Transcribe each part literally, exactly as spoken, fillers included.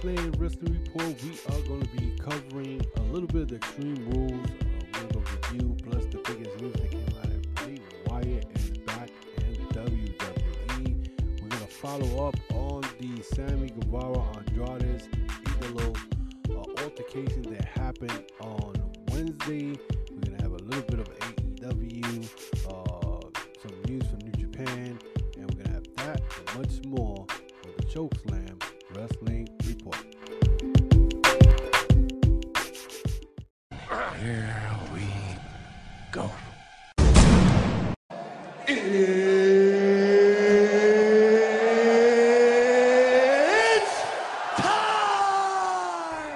Fan Wrestling Report, we are going to be covering a little bit of the Extreme Rules. Uh, we're going to review, plus the biggest news that came out of Bray Wyatt and back and W W E. We're going to follow up on the Sammy Guevara Andrade El Idolo uh, altercation that happened on Wednesday. We're going to have a little bit of A E W, uh, some news from New Japan, and we're going to have that and much more on the Chokeslam Wrestling Report. Here we go. It's time!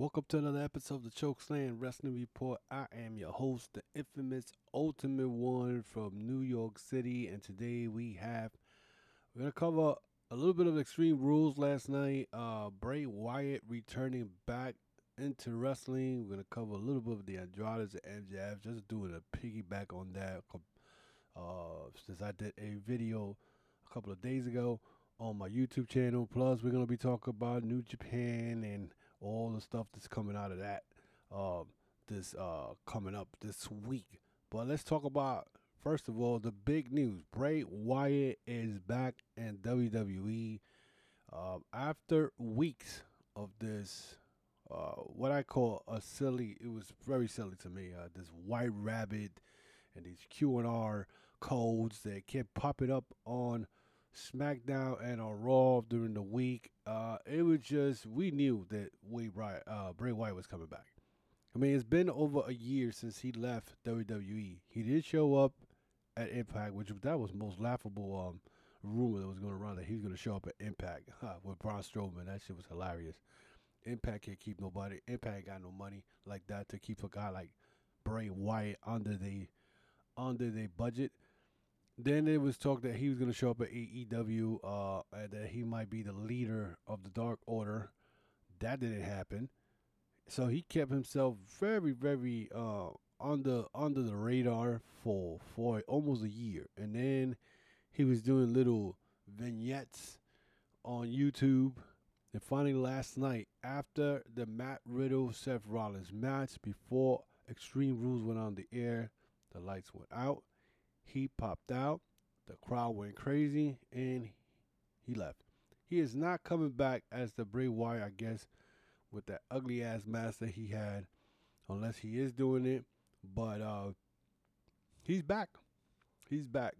Welcome to another episode of the Chokeslam Wrestling Report. I am your host, the infamous Ultimate One from New York City, and today we have we're gonna cover a little bit of Extreme Rules last night. Uh, Bray Wyatt returning back into wrestling. We're gonna cover a little bit of the Andrades and M J F. Just doing a piggyback on that, uh, since I did a video a couple of days ago on my YouTube channel. Plus, we're gonna be talking about New Japan and all the stuff that's coming out of that, uh, this uh, coming up this week. But let's talk about, first of all, the big news. Bray Wyatt is back in W W E uh, after weeks of this, uh, what I call a silly, it was very silly to me, uh, this white rabbit and these Q and R codes that kept popping up on SmackDown and on Raw during the week. Uh, it was just, we knew that we uh, Bray Wyatt was coming back. I mean, it's been over a year since he left W W E. He did show up at Impact, which that was the most laughable um, rumor that was going to run, that he was going to show up at Impact with Braun Strowman. That shit was hilarious. Impact can't keep nobody. Impact got no money like that to keep a guy like Bray Wyatt under the under their budget. Then it was talk that he was going to show up at A E W, uh, and that he might be the leader of the Dark Order. That didn't happen. So he kept himself very, very uh, under under the radar for, for almost a year. And then he was doing little vignettes on YouTube. And finally last night, after the Matt Riddle, Seth Rollins match, before Extreme Rules went on the air, the lights went out. He popped out, the crowd went crazy, and he left. He is not coming back as the Bray Wyatt, I guess, with that ugly-ass mask that he had, unless he is doing it. But uh, he's back. He's back.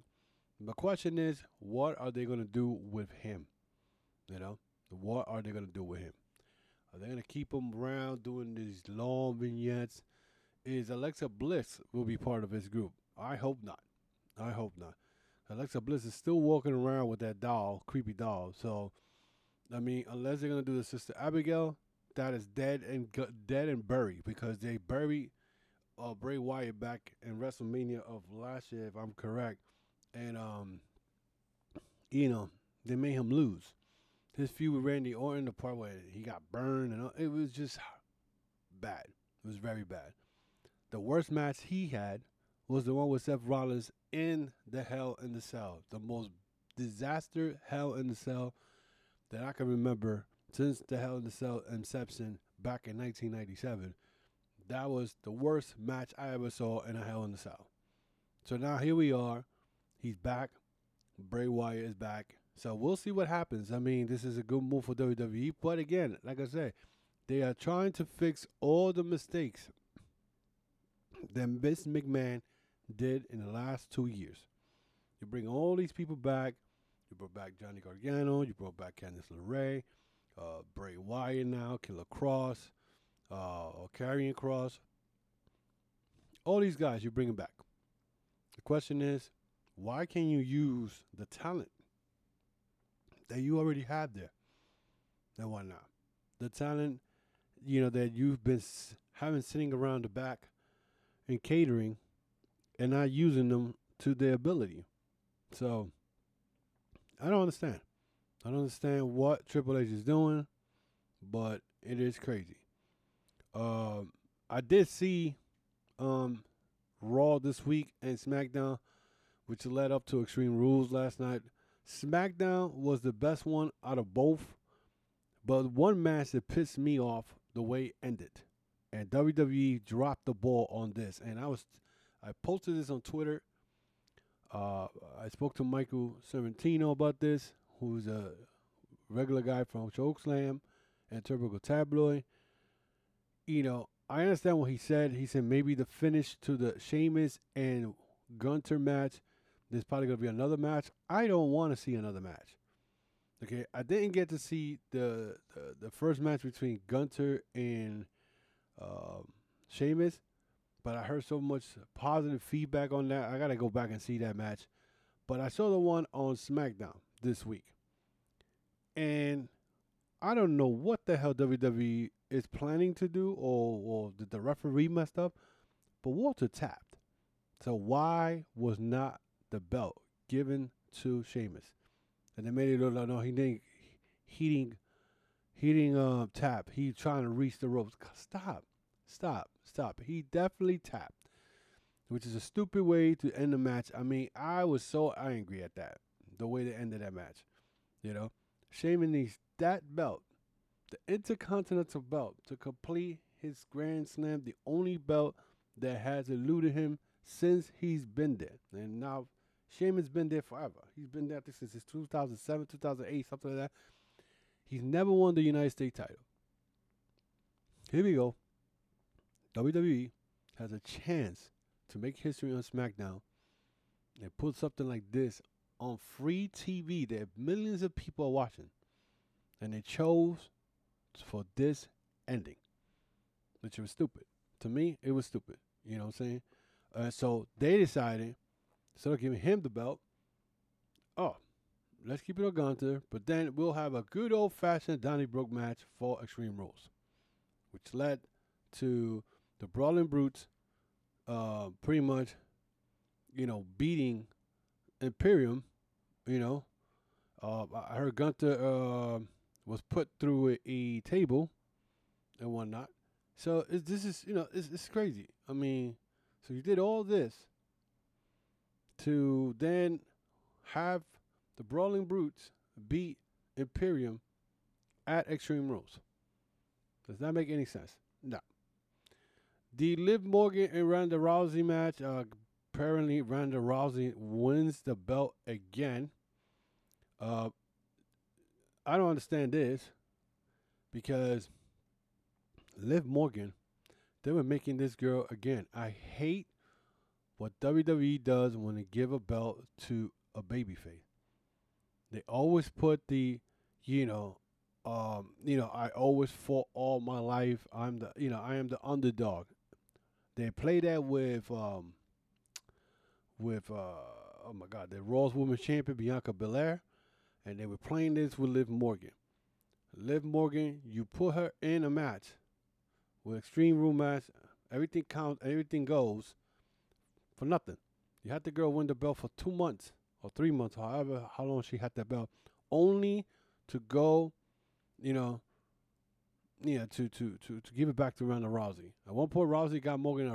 The question is, what are they going to do with him? You know, what are they going to do with him? Are they going to keep him around doing these long vignettes? Is Alexa Bliss will be part of his group? I hope not. I hope not. Alexa Bliss is still walking around with that doll, creepy doll. So, I mean, unless they're going to do the Sister Abigail, that is dead and dead and buried, because they buried uh, Bray Wyatt back in WrestleMania of last year, if I'm correct. And, um, you know, they made him lose. His feud with Randy Orton, the part where he got burned, and all, it was just bad. It was very bad. The worst match he had was the one with Seth Rollins in the Hell in the Cell. The most disaster Hell in the Cell that I can remember since the Hell in the Cell inception back in nineteen ninety-seven. That was the worst match I ever saw in a Hell in the Cell. So now here we are. He's back. Bray Wyatt is back. So we'll see what happens. I mean, this is a good move for W W E. But again, like I said, they are trying to fix all the mistakes that Vince McMahon did in the last two years. You bring all these people back. You brought back Johnny Gargano. You brought back Candice LeRae, uh, Bray Wyatt now, Killer Cross, uh, Karrion Kross. All these guys you bring them back. The question is, why can't you use the talent that you already have there? Then why not? The talent, you know, that you've been s having sitting around the back and catering, and not using them to their ability. So, I don't understand. I don't understand what Triple H is doing, but it is crazy. Um, I did see um, Raw this week and SmackDown, which led up to Extreme Rules last night. SmackDown was the best one out of both, but one match that pissed me off the way it ended. And W W E dropped the ball on this. And I was, I posted this on Twitter. Uh, I spoke to Michael Cervantino about this, who's a regular guy from Chokeslam and Turbical Tabloid. You know, I understand what he said. He said maybe the finish to the Sheamus and Gunther match, there's probably going to be another match. I don't want to see another match. Okay, I didn't get to see the the, the first match between Gunther and um, Sheamus, but I heard so much positive feedback on that. I got to go back and see that match. But I saw the one on SmackDown this week. And I don't know what the hell W W E is planning to do, or, or did the referee messed up? But Walter tapped. So why was not the belt given to Sheamus? And they made it look like, no, he didn't, he didn't, he didn't um, tap. He trying to reach the ropes. Stop. Stop. Stop. He definitely tapped, which is a stupid way to end the match. I mean, I was so angry at that, the way they ended that match. You know, Sheamus needs that belt, the Intercontinental belt, to complete his Grand Slam, the only belt that has eluded him since he's been there. And now Sheamus been there forever. He's been there, I think, since two thousand seven, two thousand eight, something like that. He's never won the United States title. Here we go. W W E has a chance to make history on SmackDown and put something like this on free T V that millions of people are watching. And they chose for this ending, which was stupid. To me, it was stupid. You know what I'm saying? Uh, so they decided, instead of giving him the belt, oh, let's keep it on Gunther, but then we'll have a good old-fashioned Donnybrook match for Extreme Rules, which led to the Brawling Brutes uh, pretty much, you know, beating Imperium, you know. Uh, I heard Gunther uh, was put through a, a table and whatnot. So it's, this is, you know, it's, it's crazy. I mean, so you did all this to then have the Brawling Brutes beat Imperium at Extreme Rules. Does that make any sense? No. The Liv Morgan and Ronda Rousey match, uh, apparently Ronda Rousey wins the belt again. Uh, I don't understand this, because Liv Morgan, they were making this girl again. I hate what W W E does when they give a belt to a babyface. They always put the, you know, um, you know, I always fought all my life. I'm the, you know, I am the underdog. They play that with, um, with, uh, oh my God, the Raw Women's Champion Bianca Belair. And they were playing this with Liv Morgan. Liv Morgan, you put her in a match with Extreme Rule match. Everything counts, everything goes, for nothing. You had the girl win the belt for two months or three months, however, how long she had that belt, only to go, you know, yeah, to to to, to give it back to Ronda Rousey. At one point, Rousey got Morgan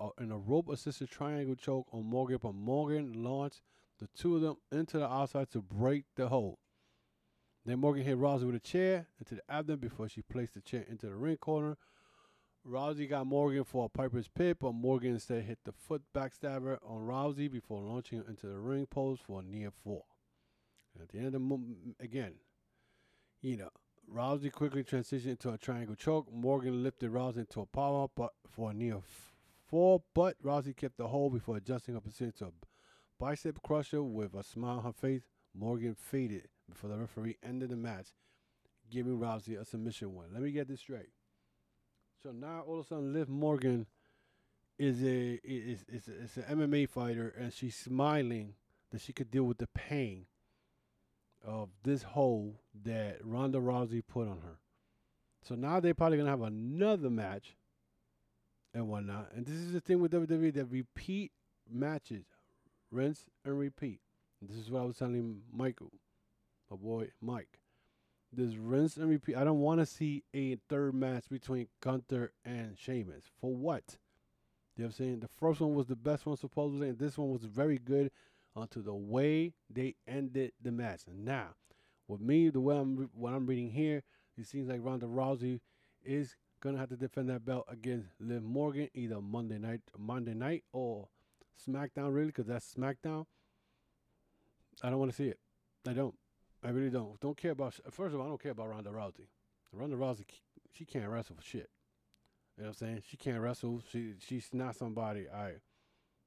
a, a, in a rope-assisted triangle choke on Morgan, but Morgan launched the two of them into the outside to break the hold. Then Morgan hit Rousey with a chair into the abdomen before she placed the chair into the ring corner. Rousey got Morgan for a Piper's Pit, but Morgan instead hit the foot backstabber on Rousey before launching her into the ring post for a near fall. And at the end of the moment, again, you know, Rousey quickly transitioned into a triangle choke. Morgan lifted Rousey into a power but for a near fall, but Rousey kept the hold before adjusting her position to a bicep crusher with a smile on her face. Morgan faded before the referee ended the match, giving Rousey a submission win. Let me get this straight. So now all of a sudden, Liv Morgan is a is is, is an M M A fighter, and she's smiling that she could deal with the pain of this hole that Ronda Rousey put on her. So now they're probably gonna have another match and whatnot. And this is the thing with W W E: that repeat matches. Rinse and repeat. This is what I was telling Michael, my boy Mike. This rinse and repeat. I don't want to see a third match between Gunther and Sheamus. For what? You know what I'm saying? The first one was the best one, supposedly, and this one was very good onto the way they ended the match. And now, with me, the way I'm, what I'm reading here, it seems like Ronda Rousey is going to have to defend that belt against Liv Morgan, either Monday night, Monday night or SmackDown, really, because that's SmackDown. I don't want to see it. I don't. I really don't. Don't care about, first of all, I don't care about Ronda Rousey. Ronda Rousey, she can't wrestle for shit. You know what I'm saying? She can't wrestle. She She's not somebody I,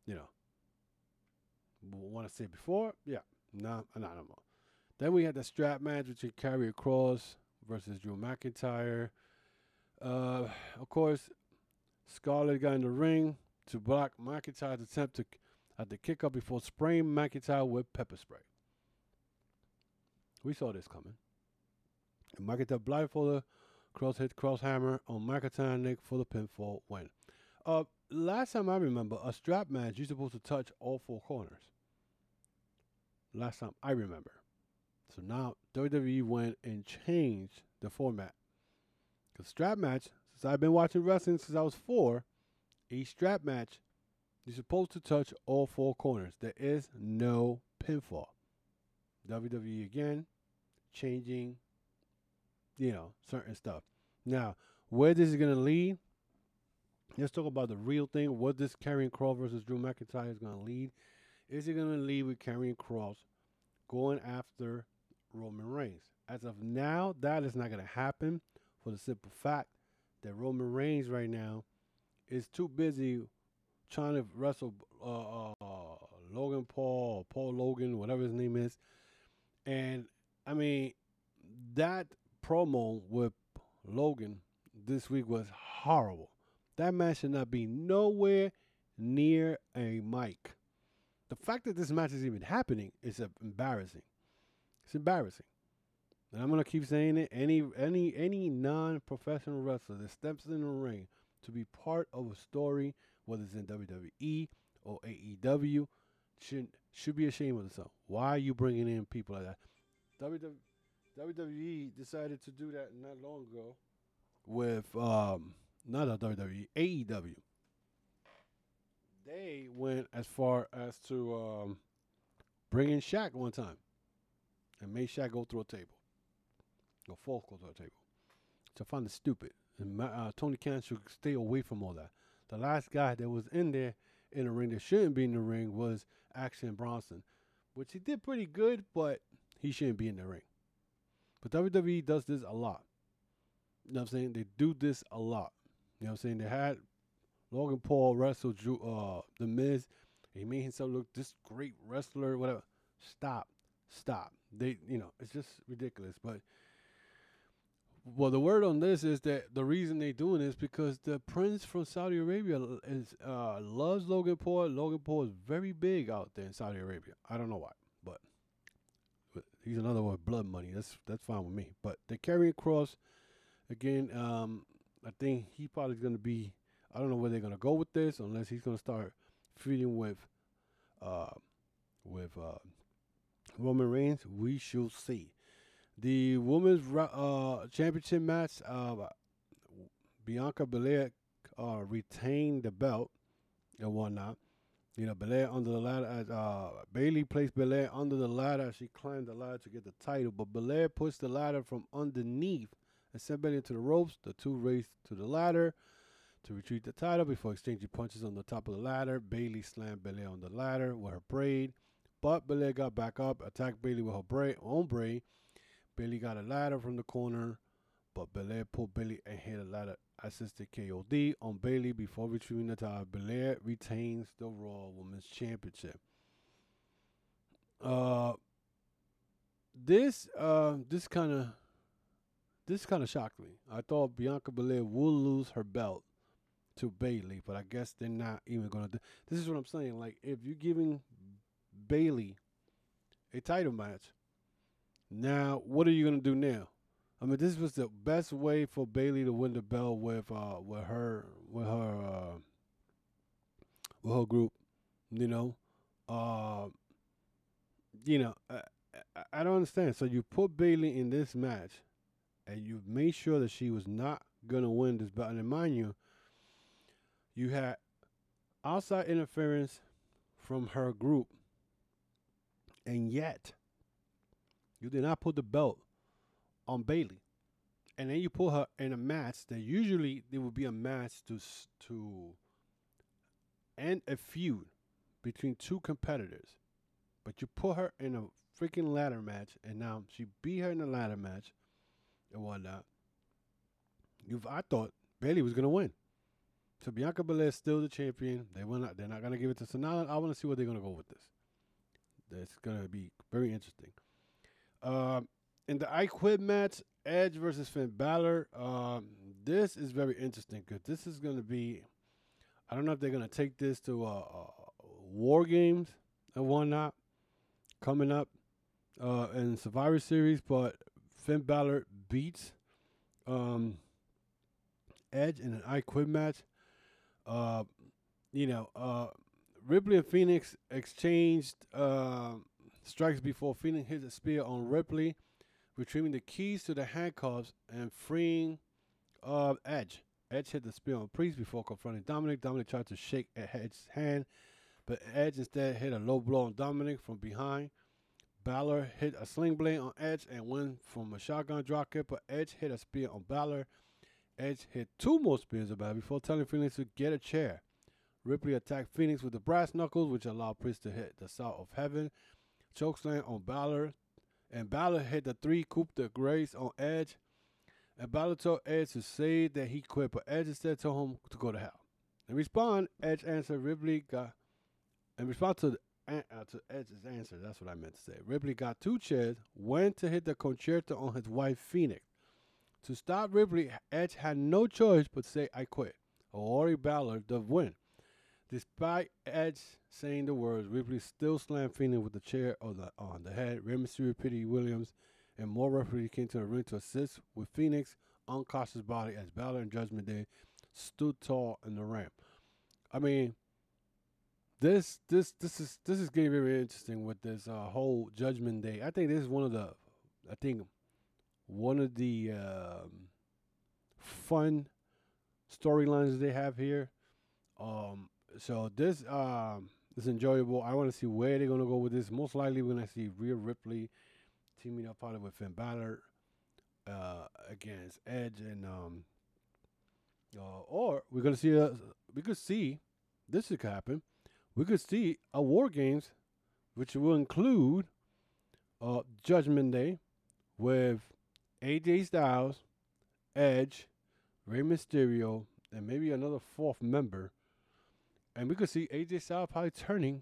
you know, want to say before. Yeah. Nah, nah, no more. Then we had the strap match, which is Karrion Kross versus Drew McIntyre. Uh, of course, Scarlett got in the ring to block McIntyre's attempt to, at the kick up before spraying McIntyre with pepper spray. We saw this coming. And McIntyre blindfolded, Cross hit cross hammer on McIntyre's neck for the pinfall win. Uh, last time I remember, a strap match, you're supposed to touch all four corners. Last time I remember. So now W W E went and changed the format. Because strap match, since I've been watching wrestling since I was four, each strap match, you're supposed to touch all four corners. There is no pinfall. W W E again, changing, you know, certain stuff. Now, where this is going to lead, let's talk about the real thing. What this Karrion Kross versus Drew McIntyre is going to lead. Is it going to lead with Karrion Kross going after Roman Reigns? As of now, that is not going to happen for the simple fact that Roman Reigns right now is too busy trying to wrestle uh, uh, Logan Paul, Paul Logan, whatever his name is. And, I mean, that promo with Logan this week was horrible. That match should not be nowhere near a mic. The fact that this match is even happening is embarrassing. It's embarrassing. And I'm going to keep saying it. Any any any non-professional wrestler that steps in the ring to be part of a story, whether it's in W W E or A E W, should should be ashamed of itself. Why are you bringing in people like that? W W E decided to do that not long ago with um not a W W E, A E W. They went as far as to um bring in Shaq one time and made Shaq go through a table. Go false go through a table. So I find it stupid. And my, uh, Tony Khan should stay away from all that. The last guy that was in there in the ring that shouldn't be in the ring was Action Bronson, which he did pretty good, but he shouldn't be in the ring. But W W E does this a lot. You know what I'm saying? They do this a lot. You know what I'm saying? They had Logan Paul wrestle Drew, uh, The Miz. He made himself look this great wrestler, whatever. Stop. Stop. They, you know, it's just ridiculous. But, well, the word on this is that the reason they're doing this is because the prince from Saudi Arabia is uh, loves Logan Paul. Logan Paul is very big out there in Saudi Arabia. I don't know why, but he's another one with blood money. That's that's fine with me. But they're Karrion Kross again. Um, I think he probably going to be. I don't know where they're going to go with this, unless he's going to start feeding with, uh, with uh, Roman Reigns. We shall see. The women's uh, championship match. Uh, Bianca Belair uh, retained the belt and whatnot. You know, Belair under the ladder. As, uh, Bayley placed Belair under the ladder as she climbed the ladder to get the title. But Belair pushed the ladder from underneath and sent Bayley into the ropes. The two raced to the ladder to retrieve the title before exchanging punches on the top of the ladder. Bayley slammed Belair on the ladder with her braid. But Belair got back up, attacked Bayley with her braid, own braid. Bayley got a ladder from the corner. But Belair pulled Bayley and hit a ladder assisted K O D on Bayley before retrieving the title. Belair retains the Raw Women's Championship. Uh, this uh, this kind of this kind of shocked me. I thought Bianca Belair would lose her belt to Bayley, but I guess they're not even gonna do. This is what I'm saying. Like, if you're giving Bayley a title match, now what are you gonna do now? I mean, this was the best way for Bayley to win the belt with uh with her with her uh, with her group, you know. Uh, you know, I, I don't understand. So you put Bayley in this match, and you made sure that she was not going to win this battle. And mind you, you had outside interference from her group, and yet you did not put the belt on Bayley. And then you put her in a match that usually there would be a match to to end a feud between two competitors. But you put her in a freaking ladder match, and now she beat her in a ladder match and whatnot. You've, I thought Bayley was going to win. So Bianca Belair is still the champion. They will not, they're not going to give it to Sonala. I want to see where they're going to go with this. That's going to be very interesting. Um, in the I Quit match, Edge versus Finn Balor. Um, this is very interesting because this is going to be, I don't know if they're going to take this to uh, uh, War Games and whatnot coming up uh, in Survivor Series, but Finn Balor beats um, Edge in an I Quit match. Uh, you know, uh, Ripley and Fénix exchanged uh, strikes before Fénix hits a spear on Ripley, retrieving the keys to the handcuffs and freeing uh, Edge. Edge hit the spear on Priest before confronting Dominic. Dominic tried to shake Edge's hand, but Edge instead hit a low blow on Dominic from behind. Balor hit a sling blade on Edge and went from a shotgun dropkick, but Edge hit a spear on Balor. Edge hit two more spears about before telling Fénix to get a chair. Ripley attacked Fénix with the brass knuckles, which allowed Priest to hit the South of Heaven chokeslam on Balor, and Balor hit the three coup de grace on Edge. And Balor told Edge to say that he quit, but Edge instead told him to go to hell. In response, Edge answered Ripley got. In response to the, uh, to Edge's answer, that's what I meant to say. Ripley got two chairs, went to hit the concerto on his wife Fénix. To stop Ripley, Edge had no choice but to say, "I quit," or Ori Balor the win. Despite Edge saying the words, Ripley still slammed Fénix with the chair on the, on the head. Rey Mysterio, Petty Williams, and more referees came to the ring to assist with Fénix unconscious body as Balor and Judgment Day stood tall in the ramp. I mean, this this this is this is getting very interesting with this uh, whole Judgment Day. I think this is one of the, I think. One of the um, fun storylines they have here. Um, so this um, is enjoyable. I want to see where they're going to go with this. Most likely we're going to see Rhea Ripley teaming up probably with Finn Balor uh, against Edge. and um, uh, Or we're going to see, uh, we could see, this could happen. We could see a War Games, which will include uh, Judgment Day with A J Styles, Edge, Rey Mysterio, and maybe another fourth member. And we could see A J Styles probably turning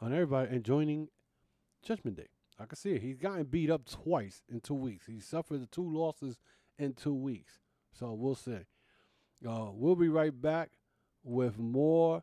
on everybody and joining Judgment Day. I can see it. He's gotten beat up twice in two weeks. He suffered the two losses in two weeks. So we'll see. Uh, we'll be right back with more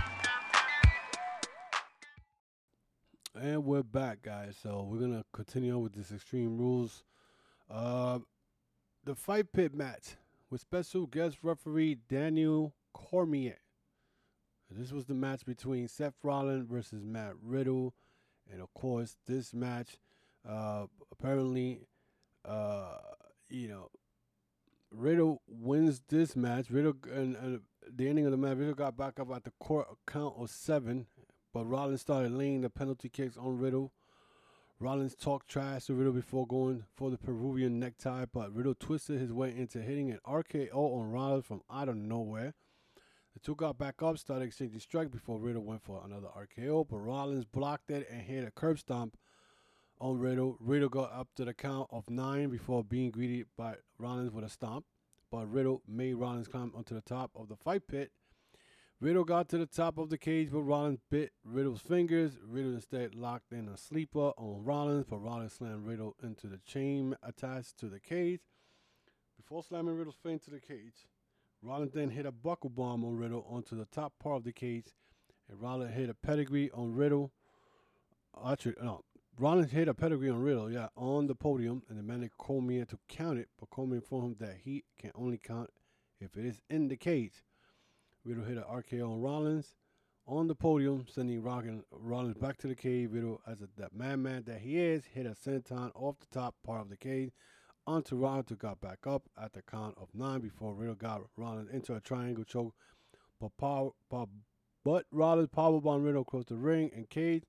And we're back, guys. So we're going to continue on with this Extreme Rules. Uh, the Fight Pit match with special guest referee Daniel Cormier. This was the match between Seth Rollins versus Matt Riddle. And, of course, this match uh, apparently, uh, you know, Riddle wins this match. Riddle, and, and the ending of the match, Riddle got back up at the court count of seven. But Rollins started laying the penalty kicks on Riddle. Rollins talked trash to Riddle before going for the Peruvian necktie, but Riddle twisted his way into hitting an R K O on Rollins from out of nowhere. The two got back up, started exchanging strikes before Riddle went for another R K O, but Rollins blocked it and hit a curb stomp on Riddle. Riddle got up to the count of nine before being greeted by Rollins with a stomp, but Riddle made Rollins climb onto the top of the fight pit. Riddle got to the top of the cage, but Rollins bit Riddle's fingers. Riddle instead locked in a sleeper on Rollins, but Rollins slammed Riddle into the chain attached to the cage. Before slamming Riddle's fin to the cage, Rollins then hit a buckle bomb on Riddle onto the top part of the cage, and Rollins hit a pedigree on Riddle. Actually, no, Rollins hit a pedigree on Riddle, yeah, on the podium, and demanded Cormier to count it, but Cormier informed him that he can only count if it is in the cage. Riddle hit an R K O on Rollins on the podium, sending Rollins back to the cage. Riddle, as a that madman that he is, hit a senton off the top part of the cage onto Rollins, who got back up at the count of nine before Riddle got Rollins into a triangle choke. But, power, but Rollins powerbombed Riddle across the ring and cage.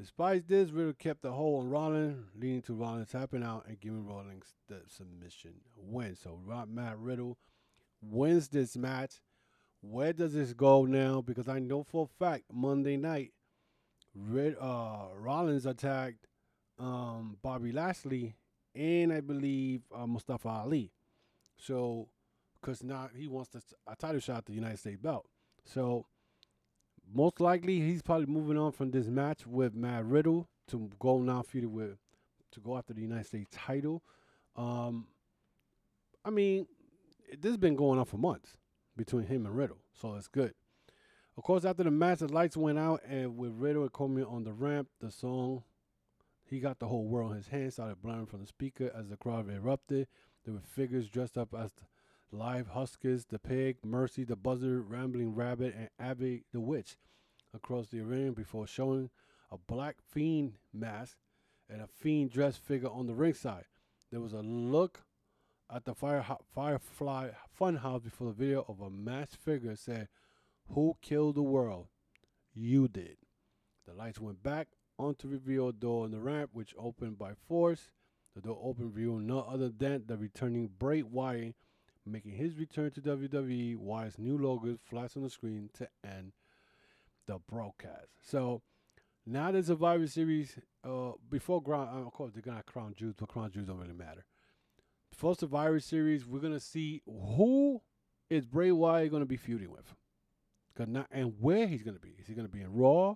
Despite this, Riddle kept the hold on Rollins, leading to Rollins tapping out and giving Rollins the submission win. So Matt Riddle wins this match. Where does this go now? Because I know for a fact Monday night, Rid, uh, Rollins attacked um, Bobby Lashley and I believe uh, Mustafa Ali. So, because now he wants to, a title shot at the United States belt. So, most likely he's probably moving on from this match with Matt Riddle to go now feuded with to go after the United States title. Um, I mean, this has been going on for months between him and Riddle, so it's good. Of course, after the match, the lights went out, and with Riddle and Cormier on the ramp, the song "He Got the Whole World in His Hands" started blaring from the speaker as the crowd erupted. There were figures dressed up as the Live Huskers, the Pig, Mercy, the Buzzard, Rambling Rabbit, and Abby the Witch across the arena before showing a black fiend mask and a fiend-dressed figure on the ringside. There was a look at the fire Firefly Funhouse before the video of a masked figure said, "Who killed the world? You did." The lights went back on to reveal a door on the ramp, which opened by force. The door opened, revealing no other than the returning Bray Wyatt, making his return to W W E. Wyatt's new logo flashed on the screen to end the broadcast. So now the Survivor Series, uh, before Ground, of course, they're going to crown Jews, but crown Jews don't really matter. For Survivor Series, we're going to see who is Bray Wyatt going to be feuding with, cause not, and where he's going to be. Is he going to be in Raw?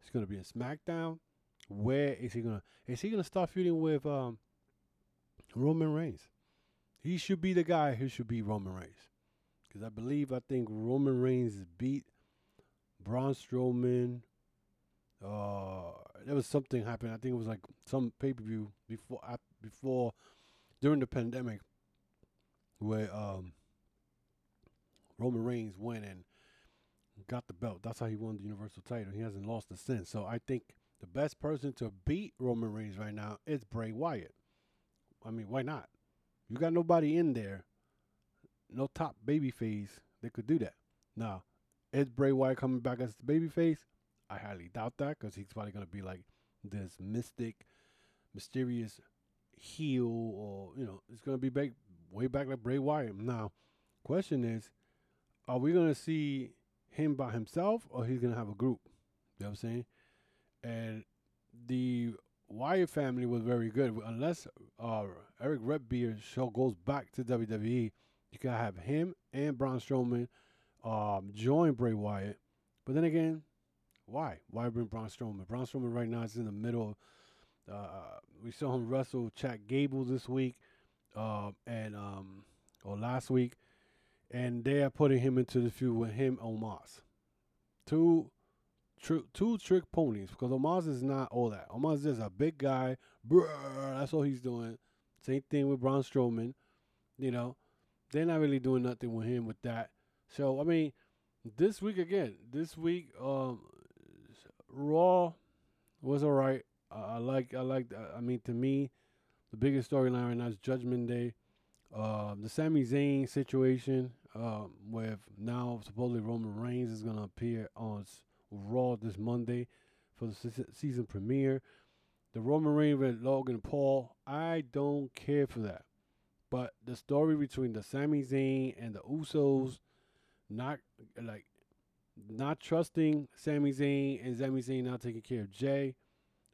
Is he going to be in SmackDown? Where is he going to? Is he going to start feuding with um, Roman Reigns? He should be the guy who should be Roman Reigns, because I believe, I think Roman Reigns beat Braun Strowman. Uh, there was something happened. I think it was like some pay-per-view before before. during the pandemic, where um, Roman Reigns went and got the belt. That's how he won the Universal title. He hasn't lost it since. So I think the best person to beat Roman Reigns right now is Bray Wyatt. I mean, why not? You got nobody in there, no top babyface that could do that. Now, is Bray Wyatt coming back as the babyface? I highly doubt that, because he's probably going to be like this mystic, mysterious heel, or you know, it's gonna be back way back like Bray Wyatt. Now, question is, are we gonna see him by himself, or he's gonna have a group? You know what I'm saying? And the Wyatt family was very good. Unless uh, Eric Redbeard's show goes back to W W E, you can have him and Braun Strowman um, join Bray Wyatt. But then again, why? Why bring Braun Strowman? Braun Strowman right now is in the middle of Uh, we saw him wrestle Chad Gable this week, uh, and um, or last week, and they are putting him into the feud with him, Omos, two, tri two trick ponies, because Omos is not all that. Omos is just a big guy, brrr, that's all he's doing. Same thing with Braun Strowman, you know, they're not really doing nothing with him with that. So I mean, this week again, this week, um, Raw was all right. I like, I like, I mean, to me, the biggest storyline right now is Judgment Day. Uh, the Sami Zayn situation, um, with now supposedly Roman Reigns is going to appear on Raw this Monday for the se season premiere. The Roman Reigns with Logan Paul, I don't care for that. But the story between the Sami Zayn and the Usos, not like, not trusting Sami Zayn, and Sami Zayn not taking care of Jay,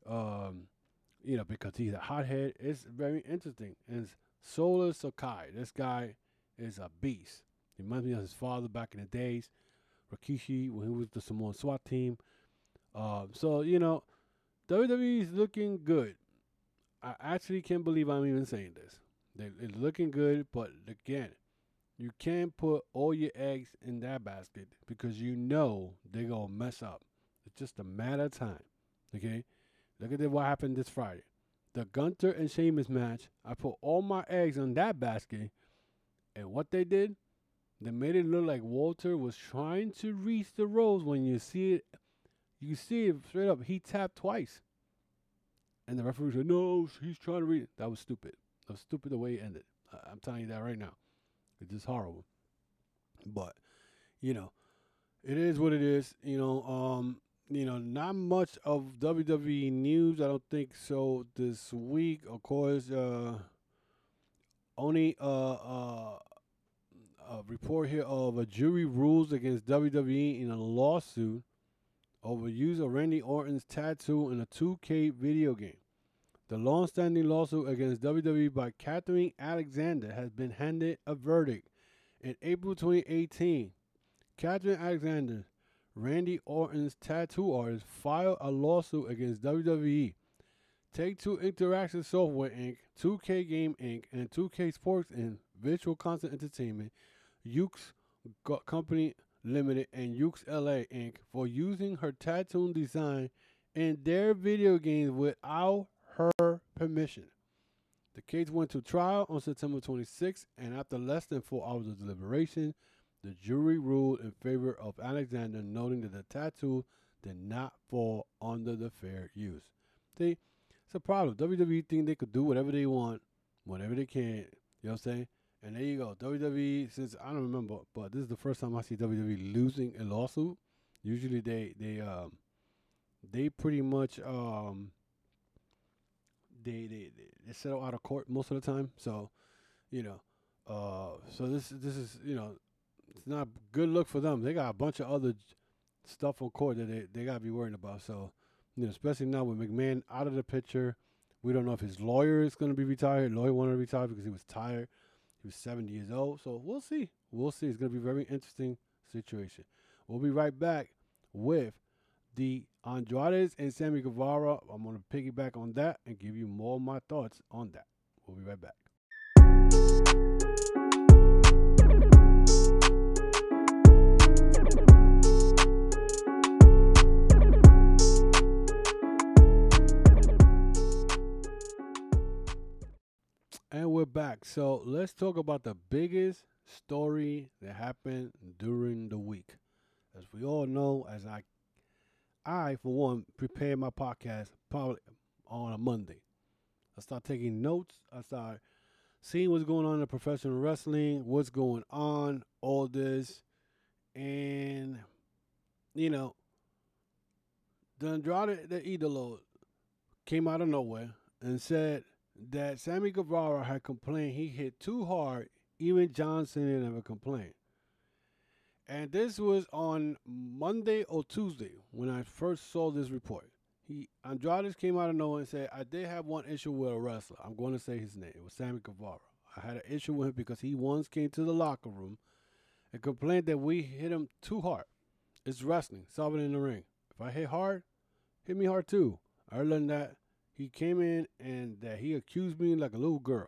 Um, you know, because he's a hothead. It's very interesting. And Solo Sikoa, this guy is a beast. He reminds me of his father back in the days. Rikishi when he was the Samoan SWAT team. Uh, so, you know, W W E is looking good. I actually can't believe I'm even saying this. They, it's looking good, but again, you can't put all your eggs in that basket because you know they're going to mess up. It's just a matter of time, okay? Look at what happened this Friday. The Gunther and Sheamus match, I put all my eggs on that basket, and what they did, they made it look like Walter was trying to reach the ropes. When you see it, you see it straight up. He tapped twice. And the referee said, no, he's trying to reach it. That was stupid. That was stupid the way it ended. I I'm telling you that right now. It's just horrible. But, you know, it is what it is. You know, um... You know, not much of W W E news, I don't think so, this week. Of course, uh, only uh, uh, a report here of a jury rules against W W E in a lawsuit over use of Randy Orton's tattoo in a two K video game. The long-standing lawsuit against W W E by Katherine Alexander has been handed a verdict. In April twenty eighteen, Katherine Alexander, Randy Orton's tattoo artist, filed a lawsuit against W W E, Take-Two Interactive Software, Incorporated, two K Game, Incorporated, and two K Sports and Virtual Content Entertainment, Yuke's Company Limited, and Yuke's L A, Incorporated, for using her tattoo design in their video games without her permission. The case went to trial on September twenty-sixth, and after less than four hours of deliberation, the jury ruled in favor of Alexander, noting that the tattoo did not fall under the fair use. See, it's a problem. W W E think they could do whatever they want, whenever they can. You know what I'm saying? And there you go. W W E, since I don't remember, but this is the first time I see W W E losing a lawsuit. Usually they they um they pretty much um they they they settle out of court most of the time. So, you know, uh, so this this is you know. It's not a good look for them. They got a bunch of other stuff on court that they, they got to be worrying about. So, you know, especially now with McMahon out of the picture, we don't know if his lawyer is going to be retired. Lawyer wanted to retire because he was tired. He was seventy years old. So we'll see. We'll see. It's going to be a very interesting situation. We'll be right back with the Andrades and Sammy Guevara. I'm going to piggyback on that and give you more of my thoughts on that. We'll be right back. And we're back. So let's talk about the biggest story that happened during the week. As we all know, as I, I for one, prepare my podcast probably on a Monday. I start taking notes. I start seeing what's going on in professional wrestling, what's going on, all this. And, you know, the Andrade El Idolo came out of nowhere and said that Sammy Guevara had complained he hit too hard. Even Johnson didn't ever complain. And this was on Monday or Tuesday when I first saw this report. He Andrade came out of nowhere and said, I did have one issue with a wrestler. I'm going to say his name. It was Sammy Guevara. I had an issue with him because he once came to the locker room and complained that we hit him too hard. It's wrestling. Solve it in the ring. If I hit hard, hit me hard too. I learned that. He came in and that he accused me like a little girl.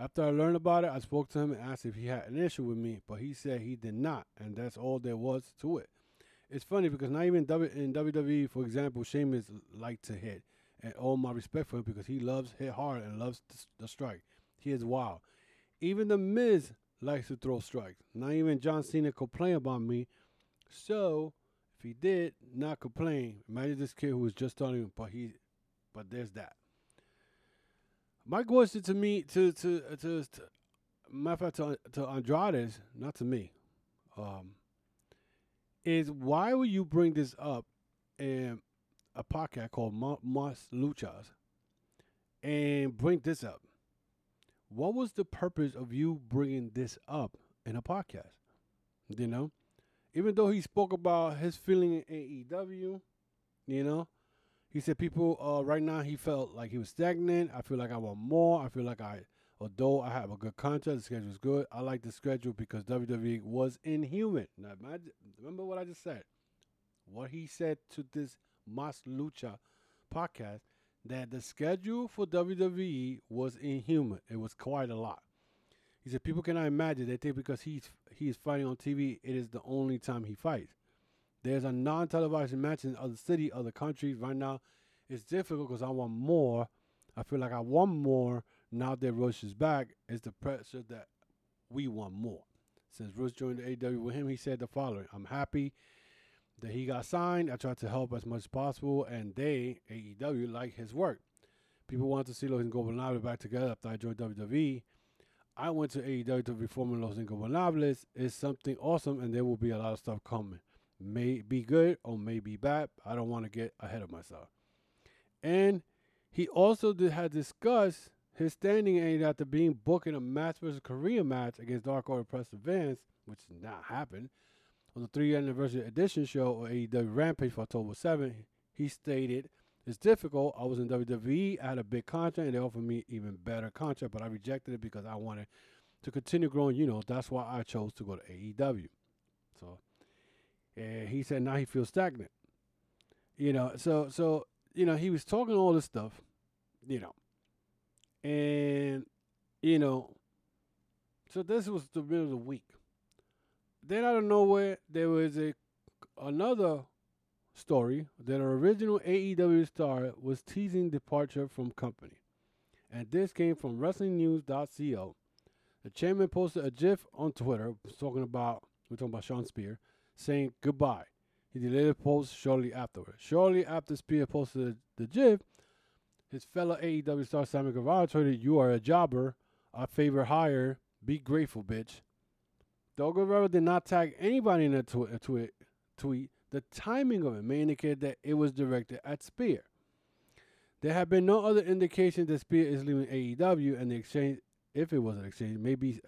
After I learned about it, I spoke to him and asked if he had an issue with me, but he said he did not, and that's all there was to it. It's funny because not even in W W E, for example, Sheamus liked to hit, and all my respect for him because he loves hit hard and loves the strike. He is wild. Even The Miz likes to throw strikes. Not even John Cena complained about me, so if he did not complain, imagine this kid who was just starting, but he... But there's that. My question to me, to to to, to matter of fact, to, to Andrade's, not to me, um, is why would you bring this up in a podcast called Mas Luchas and bring this up? What was the purpose of you bringing this up in a podcast? You know, even though he spoke about his feeling in A E W, you know. He said people, uh, right now he felt like he was stagnant. I feel like I want more. I feel like I Although I have a good contract, the schedule is good. I like the schedule because W W E was inhuman. Now, my, remember what I just said. What he said to this Mas Lucha podcast, that the schedule for W W E was inhuman. It was quite a lot. He said people cannot imagine. They think because he's he's fighting on T V, it is the only time he fights. There's a non-televised match in other city, other countries. Right now, it's difficult because I want more. I feel like I want more now that Rush is back. It's the pressure that we want more. Since Rush joined the A E W with him, he said the following: I'm happy that he got signed. I tried to help as much as possible, and they, A E W, like his work. People want to see Los Ingobernables back together after I joined W W E. I went to A E W to reform Los Ingobernables. It's something awesome, and there will be a lot of stuff coming. May be good or may be bad. I don't want to get ahead of myself. And he also did, had discussed his standing aid after being booked in a match versus Korea match against Dark Order Press Advance, which did not happen. On the three-year anniversary edition show or A E W Rampage for October seventh, he stated, it's difficult. I was in W W E. I had a big contract, and they offered me even better contract, but I rejected it because I wanted to continue growing. You know, that's why I chose to go to A E W. So and he said now he feels stagnant. You know, so, so you know, he was talking all this stuff, you know. And, you know, so this was the middle of the week. Then out of nowhere, there was a another story that an original A E W star was teasing departure from company. And this came from wrestling news dot co. The chairman posted a GIF on Twitter talking about, we're talking about Shawn Spears, saying goodbye. He deleted a post shortly afterwards. Shortly after Spears posted the, the GIF, his fellow A E W star Sammy Guevara tweeted, you are a jobber. I favor hire. Be grateful, bitch. Though Guevara did not tag anybody in a tw- tw- tweet, the timing of it may indicate that it was directed at Spears. There have been no other indications that Spears is leaving A E W, and the exchange, if it was an exchange, may be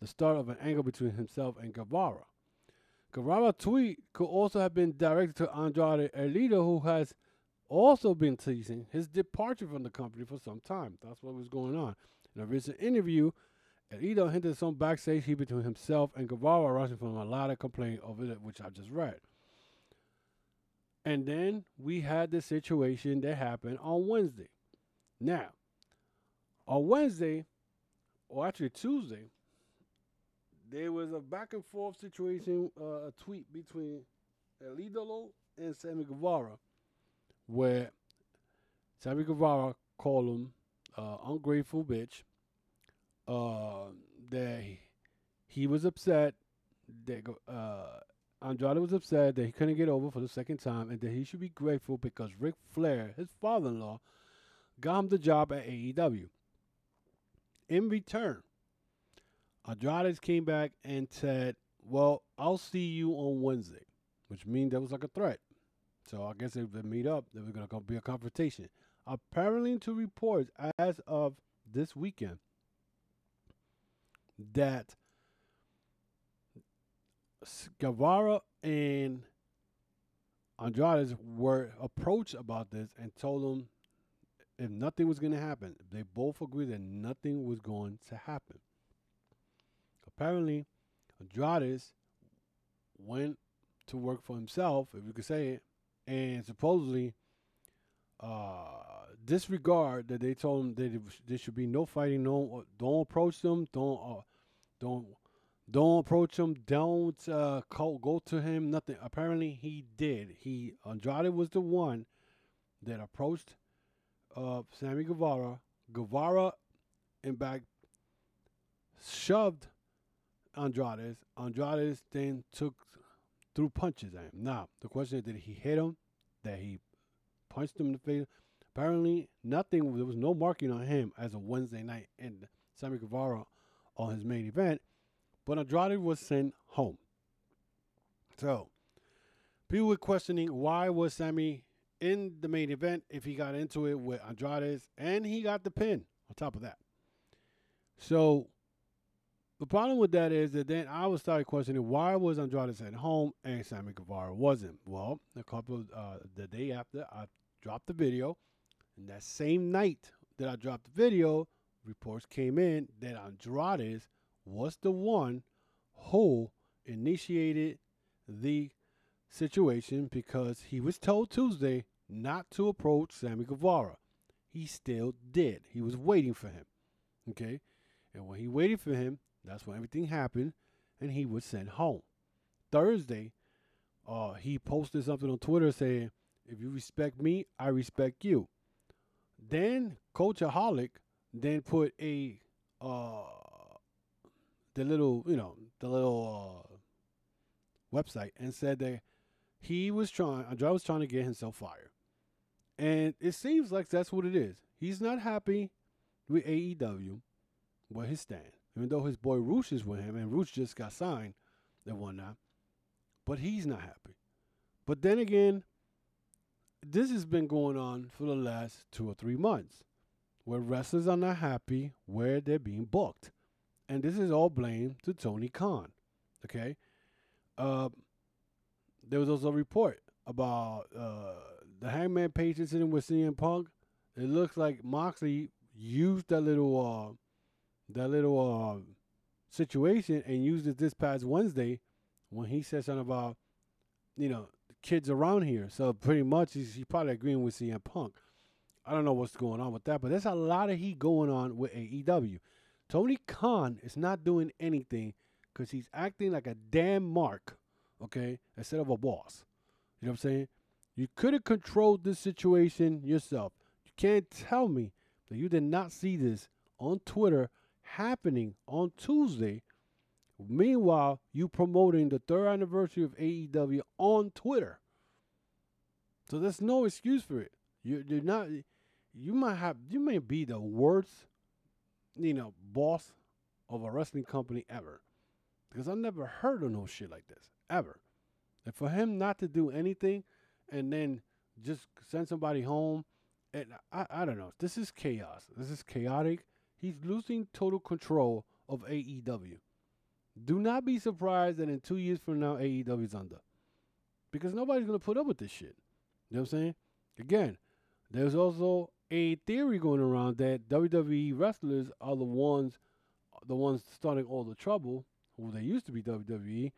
the start of an angle between himself and Guevara. Guevara's tweet could also have been directed to Andrade El Idolo, who has also been teasing his departure from the company for some time. That's what was going on. In a recent interview, El Idolo hinted some backstage heat between himself and Guevara, rushing from a lot of complaint over it, which I just read. And then we had the situation that happened on Wednesday. Now, on Wednesday, or actually Tuesday, there was a back and forth situation, uh, a tweet between El Idolo and Sammy Guevara, where Sammy Guevara called him uh, ungrateful bitch, uh, that he, he was upset, that uh, Andrade was upset that he couldn't get over for the second time, and that he should be grateful because Ric Flair, his father-in-law, got him the job at A E W. In return, Andrade came back and said, well, I'll see you on Wednesday, which means that was like a threat. So I guess if they meet up, there was going to be a confrontation. Apparently, to reports as of this weekend, that Guevara and Andrade were approached about this and told them if nothing was going to happen. They both agreed that nothing was going to happen. Apparently, Andrade went to work for himself, if you could say it, and supposedly uh, disregard that they told him that there should be no fighting, no, don't approach them, don't, uh, don't, don't approach him, don't uh, call, go to him, nothing. Apparently, he did. He Andrade was the one that approached uh, Sammy Guevara. Guevara, in back, shoved Andrade. Andrade then took, threw punches at him. Now, the question is, did he hit him? That he punched him in the face? Apparently, nothing, there was no marking on him as a Wednesday night and Sammy Guevara on his main event, but Andrade was sent home. So, people were questioning why was Sammy in the main event if he got into it with Andrade, and he got the pin on top of that. So, the problem with that is that then I was started questioning why was Andrade at home and Sammy Guevara wasn't. Well, a couple of, uh, the day after I dropped the video, and that same night that I dropped the video, reports came in that Andrade was the one who initiated the situation because he was told Tuesday not to approach Sammy Guevara. He still did. He was waiting for him. Okay? And when he waited for him, that's when everything happened, and he was sent home. Thursday, uh, he posted something on Twitter saying, if you respect me, I respect you. Then Coachaholic then put a, uh, the little, you know, the little uh, website and said that he was trying, Andrade was trying to get himself fired. And it seems like that's what it is. He's not happy with A E W, where his stand. Even though his boy Roosh is with him, and Roosh just got signed and whatnot. But he's not happy. But then again, this has been going on for the last two or three months, where wrestlers are not happy where they're being booked. And this is all blame to Tony Khan, okay? Uh, there was also a report about uh, the Hangman Page incident with C M Punk. It looks like Moxley used that little, uh, that little uh, situation and used it this past Wednesday when he said something about, you know, kids around here. So pretty much he's, he's probably agreeing with C M Punk. I don't know what's going on with that, but there's a lot of heat going on with A E W. Tony Khan is not doing anything because he's acting like a damn mark, okay, instead of a boss. You know what I'm saying? You could have controlled this situation yourself. You can't tell me that you did not see this on Twitter happening on Tuesday. Meanwhile, you promoting the third anniversary of A E W on Twitter. So there's no excuse for it. You, you're not. You might have. You may be the worst, you know, boss of a wrestling company ever, because I never heard of no shit like this ever. And for him not to do anything, and then just send somebody home, and I, I don't know. This is chaos. This is chaotic. He's losing total control of A E W. Do not be surprised that in two years from now, A E W is under. Because nobody's going to put up with this shit. You know what I'm saying? Again, there's also a theory going around that W W E wrestlers are the ones the ones starting all the trouble, who they used to be W W E.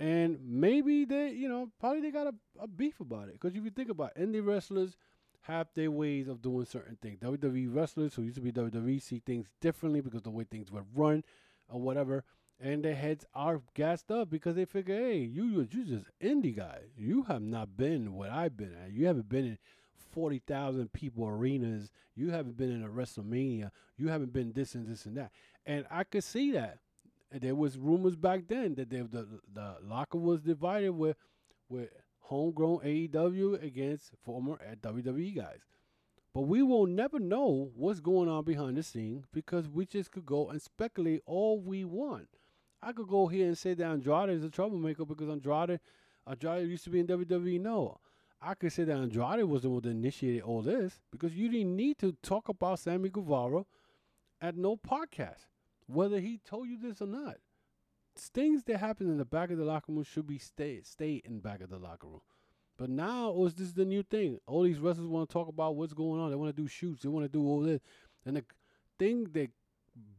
And maybe they, you know, probably they got a, a beef about it. Because if you think about it, indie wrestlers have their ways of doing certain things. W W E wrestlers who used to be W W E see things differently because the way things were run or whatever. And their heads are gassed up because they figure, hey, you, you, you just indie guy. You have not been what I've been at. You haven't been in forty thousand people arenas. You haven't been in a WrestleMania. You haven't been this and this and that. And I could see that. There was rumors back then that they, the, the locker was divided with, with homegrown A E W against former W W E guys. But we will never know what's going on behind the scene because we just could go and speculate all we want. I could go here and say that Andrade is a troublemaker because Andrade, Andrade used to be in W W E. No, I could say that Andrade was the one that initiated all this because you didn't need to talk about Sammy Guevara at no podcast, whether he told you this or not. It's things that happen in the back of the locker room should be stay stay in the back of the locker room. But now, oh, this is the new thing. All these wrestlers want to talk about what's going on. They want to do shoots. They want to do all this. And the thing that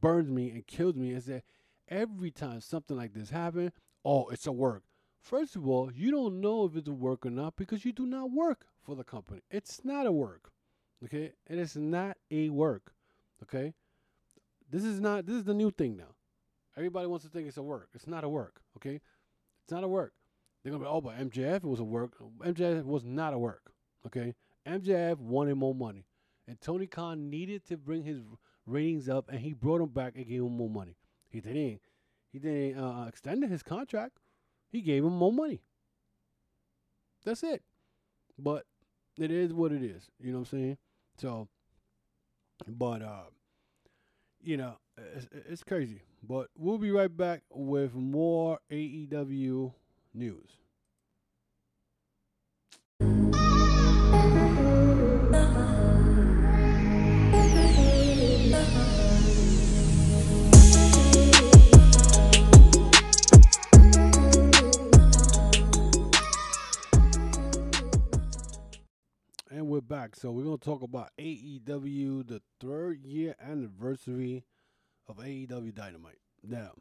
burns me and kills me is that every time something like this happens, oh, it's a work. First of all, you don't know if it's a work or not because you do not work for the company. It's not a work, okay? And it's not a work, okay? This is not. This is the new thing now. Everybody wants to think it's a work. It's not a work, okay? It's not a work. They're going to be, oh, but M J F, it was a work. M J F was not a work, okay? M J F wanted more money. And Tony Khan needed to bring his ratings up, and he brought him back and gave him more money. He didn't, he didn't uh, extend his contract. He gave him more money. That's it. But it is what it is, you know what I'm saying? So, but, uh, you know, it's, it's crazy. But we'll be right back with more A E W news. And we're we're back. So we're going to talk about A E W, the third year anniversary of A E W Dynamite. Now,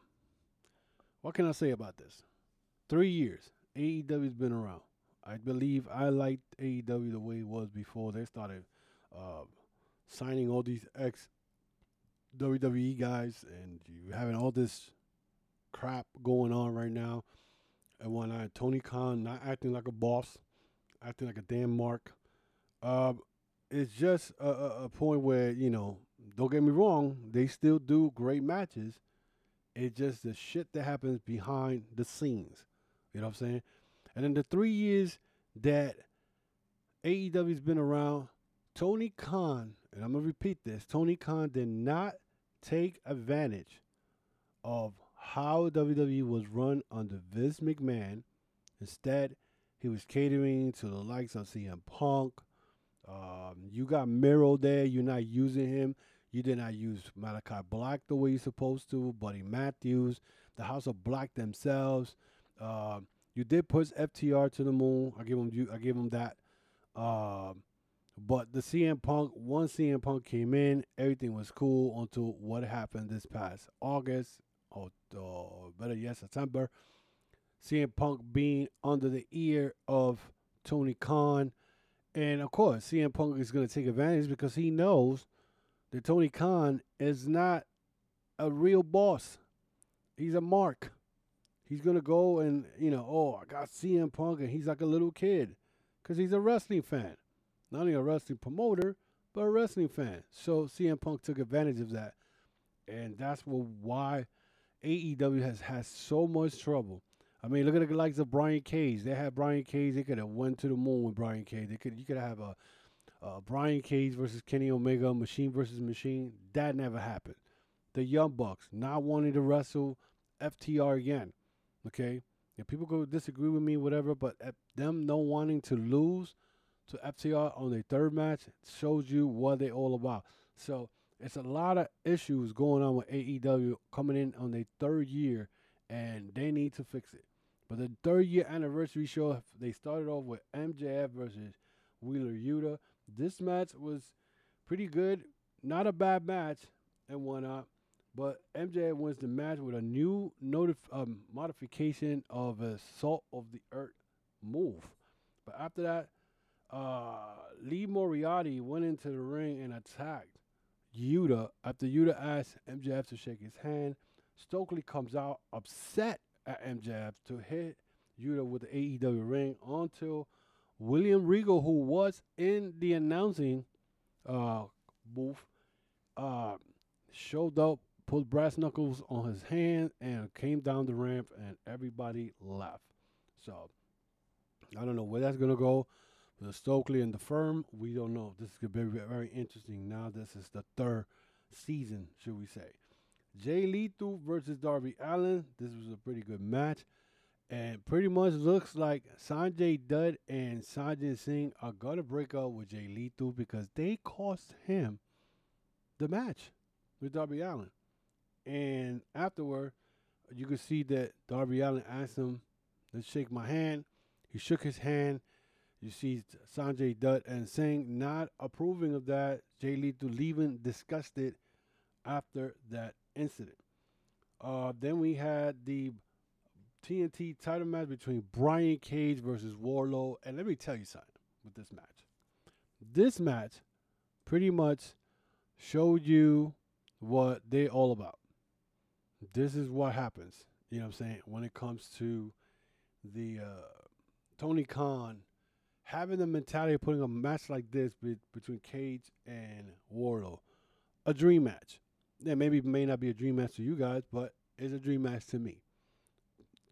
what can I say about this? Three years. A E W's been around. I believe I liked A E W the way it was before they started uh, signing all these ex-W W E guys, and you having all this crap going on right now. And when I Tony Khan not acting like a boss, acting like a damn mark, uh, it's just a, a, a point where, you know, don't get me wrong, they still do great matches. It's just the shit that happens behind the scenes. You know what I'm saying? And in the three years that A E W's been around, Tony Khan, and I'm going to repeat this, Tony Khan did not take advantage of how W W E was run under Vince McMahon. Instead, he was catering to the likes of C M Punk. Um, you got Miro there. You're not using him. You did not use Malachi Black the way you're supposed to. Buddy Matthews, the House of Black themselves. Uh, you did push F T R to the moon. I give him, I give him that. Uh, but the C M Punk, once C M Punk came in, everything was cool until what happened this past August, or, or better yet, September. C M Punk being under the ear of Tony Khan. And, of course, C M Punk is going to take advantage because he knows that Tony Khan is not a real boss. He's a mark. He's going to go and, you know, oh, I got C M Punk, and he's like a little kid because he's a wrestling fan. Not only a wrestling promoter, but a wrestling fan. So C M Punk took advantage of that. And that's what, why A E W has had so much trouble. I mean, look at the likes of Brian Cage. They had Brian Cage. They could have went to the moon with Brian Cage. They could, you could have a, a Brian Cage versus Kenny Omega, Machine versus Machine. That never happened. The Young Bucks not wanting to wrestle F T R again. Okay? Yeah, people could disagree with me, whatever, but them not wanting to lose to F T R on their third match shows you what they're all about. So it's a lot of issues going on with A E W coming in on their third year, and they need to fix it. But the third year anniversary show, they started off with M J F versus Wheeler Yuta. This match was pretty good. Not a bad match and whatnot. But M J F wins the match with a new notif- um, modification of a Salt of the Earth move. But after that, uh, Lee Moriarty went into the ring and attacked Yuta. After Yuta asked M J F to shake his hand, Stokely comes out upset at M J F to hit Yuta with the A E W ring until William Regal, who was in the announcing uh, booth, uh, showed up, put brass knuckles on his hand, and came down the ramp, and everybody left. So I don't know where that's going to go. The Stokely and the firm, we don't know. This is going to be very interesting now. This is the third season, should we say. Jay Lethal versus Darby Allin. This was a pretty good match. And pretty much looks like Sanjay Dutt and Sanjay Singh are going to break up with Jay Lethal because they cost him the match with Darby Allin. And afterward, you could see that Darby Allin asked him to shake my hand. He shook his hand. You see Sanjay Dutt and Singh not approving of that. Jay Lethal leaving disgusted after that incident. Uh, then we had the T N T title match between Brian Cage versus Warlow. And let me tell you something with this match. This match pretty much showed you what they're all about. This is what happens, you know what I'm saying, when it comes to the uh, Tony Khan having the mentality of putting a match like this be- between Cage and Warlow. A dream match. Yeah, maybe it may not be a dream match to you guys, but it's a dream match to me.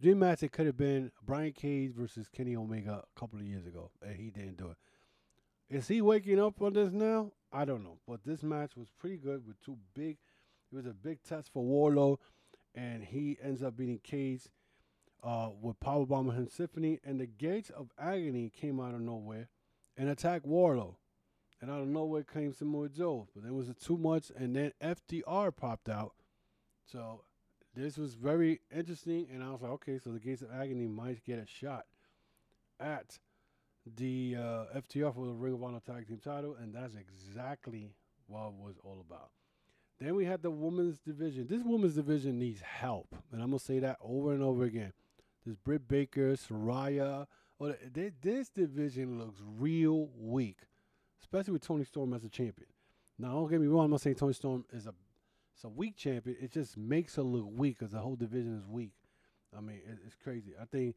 Dream match, it could have been Brian Cage versus Kenny Omega a couple of years ago, and he didn't do it. Is he waking up on this now? I don't know. But this match was pretty good with two big, it was a big test for Warlow, and he ends up beating Cage uh, with Powerbomb and Symphony, and the Gates of Agony came out of nowhere and attacked Warlow. And out of nowhere came Samoa Joe. But there was too much. And then F T R popped out. So this was very interesting. And I was like, okay, so the Gates of Agony might get a shot at the uh, F T R for the Ring of Honor Tag Team title, and that's exactly what it was all about. Then we had the women's division. This women's division needs help, and I'm going to say that over and over again. This Britt Baker, Saraya, or they, this division looks real weak, especially with Toni Storm as a champion. Now, don't get me wrong, I'm not saying Toni Storm is a, it's a weak champion. It just makes her look weak because the whole division is weak. I mean, it, it's crazy. I think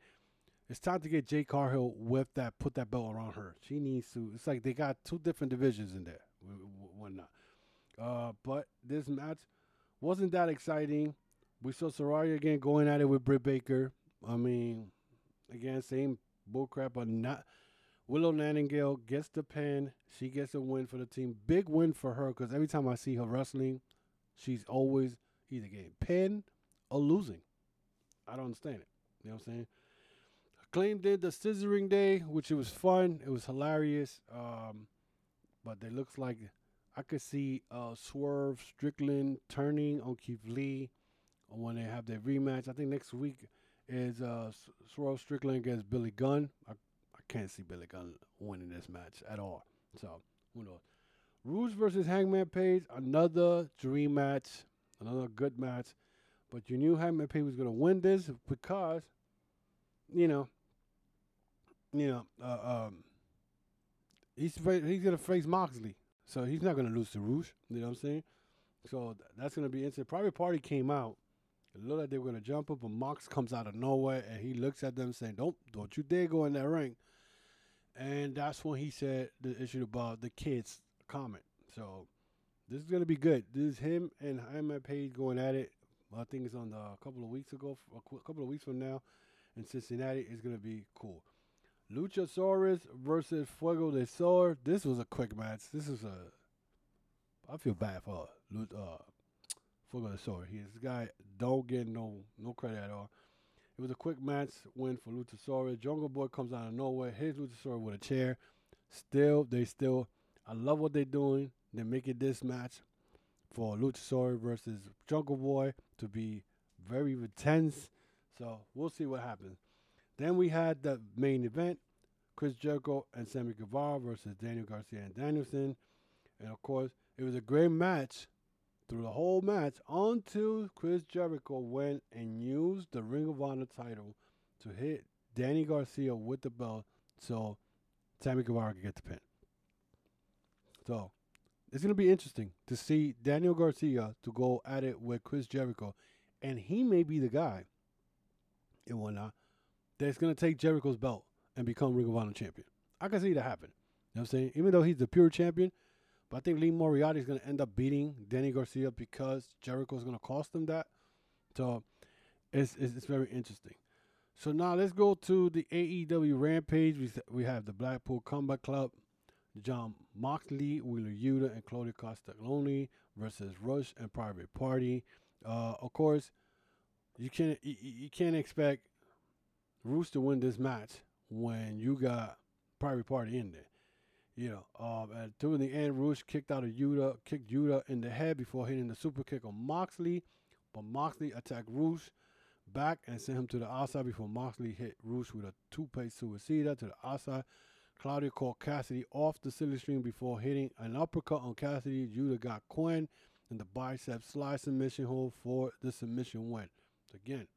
it's time to get Jade Cargill with that, put that belt around her. She needs to. It's like they got two different divisions in there, whatnot. Uh, but this match wasn't that exciting. We saw Saraya again going at it with Britt Baker. I mean, again, same bullcrap, but not. Willow Nightingale gets the pin. She gets a win for the team. Big win for her because every time I see her wrestling, she's always either getting pinned or losing. I don't understand it. You know what I'm saying? Acclaim did the scissoring day, which it was fun. It was hilarious. Um, but it looks like I could see uh, Swerve Strickland turning on Keith Lee when they have their rematch. I think next week is uh, Swerve Strickland against Billy Gunn. I I can't see Billy Gunn winning this match at all. So, who knows? Rouge versus Hangman Page, another dream match, another good match. But you knew Hangman Page was going to win this because, you know, you know, uh, um, he's he's going to face Moxley. So, he's not going to lose to Rouge. You know what I'm saying? So, that's going to be interesting. Private Party came out. It looked like they were going to jump up, but Mox comes out of nowhere, and he looks at them saying, don't, don't you dare go in that ring. And that's when he said the issue about the kids comment. So this is going to be good. This is him and Hangman Page going at it. I think it's on the, a couple of weeks ago, a couple of weeks from now in Cincinnati. It's going to be cool. Luchasaurus versus Fuego de Sol. This was a quick match. This is a, I feel bad for Lucha. Uh, Fuego de Sol. This guy don't get no no credit at all. It was a quick match win for Luchasaurus. Jungle Boy comes out of nowhere. Hits Luchasaurus with a chair. Still, they still. I love what they're doing. They're making this match for Luchasaurus versus Jungle Boy to be very intense. So we'll see what happens. Then we had the main event: Chris Jericho and Sammy Guevara versus Daniel Garcia and Danielson. And of course, it was a great match. Through the whole match until Chris Jericho went and used the Ring of Honor title to hit Danny Garcia with the belt so Sammy Guevara could get the pin. So it's going to be interesting to see Daniel Garcia to go at it with Chris Jericho. And he may be the guy, and whatnot, that's going to take Jericho's belt and become Ring of Honor champion. I can see that happen. You know what I'm saying? Even though he's the pure champion, but I think Lee Moriarty is going to end up beating Danny Garcia because Jericho is going to cost him that. So it's, it's, it's very interesting. So now let's go to the A E W Rampage. We, we have the Blackpool Combat Club, John Moxley, Wheeler Yuta, and Claudio Castagnoli versus Rush and Private Party. Uh, of course, you can't, you, you can't expect Rush to win this match when you got Private Party in there. You know, um, and to the end, Rush kicked out of Yuta, kicked Yuta in the head before hitting the super kick on Moxley. But Moxley attacked Rush back and sent him to the outside before Moxley hit Rush with a two-page suicida to the outside. Claudio caught Cassidy off the silly string before hitting an uppercut on Cassidy. Yuta got Quinn in the bicep slide submission hold for the submission win. Again,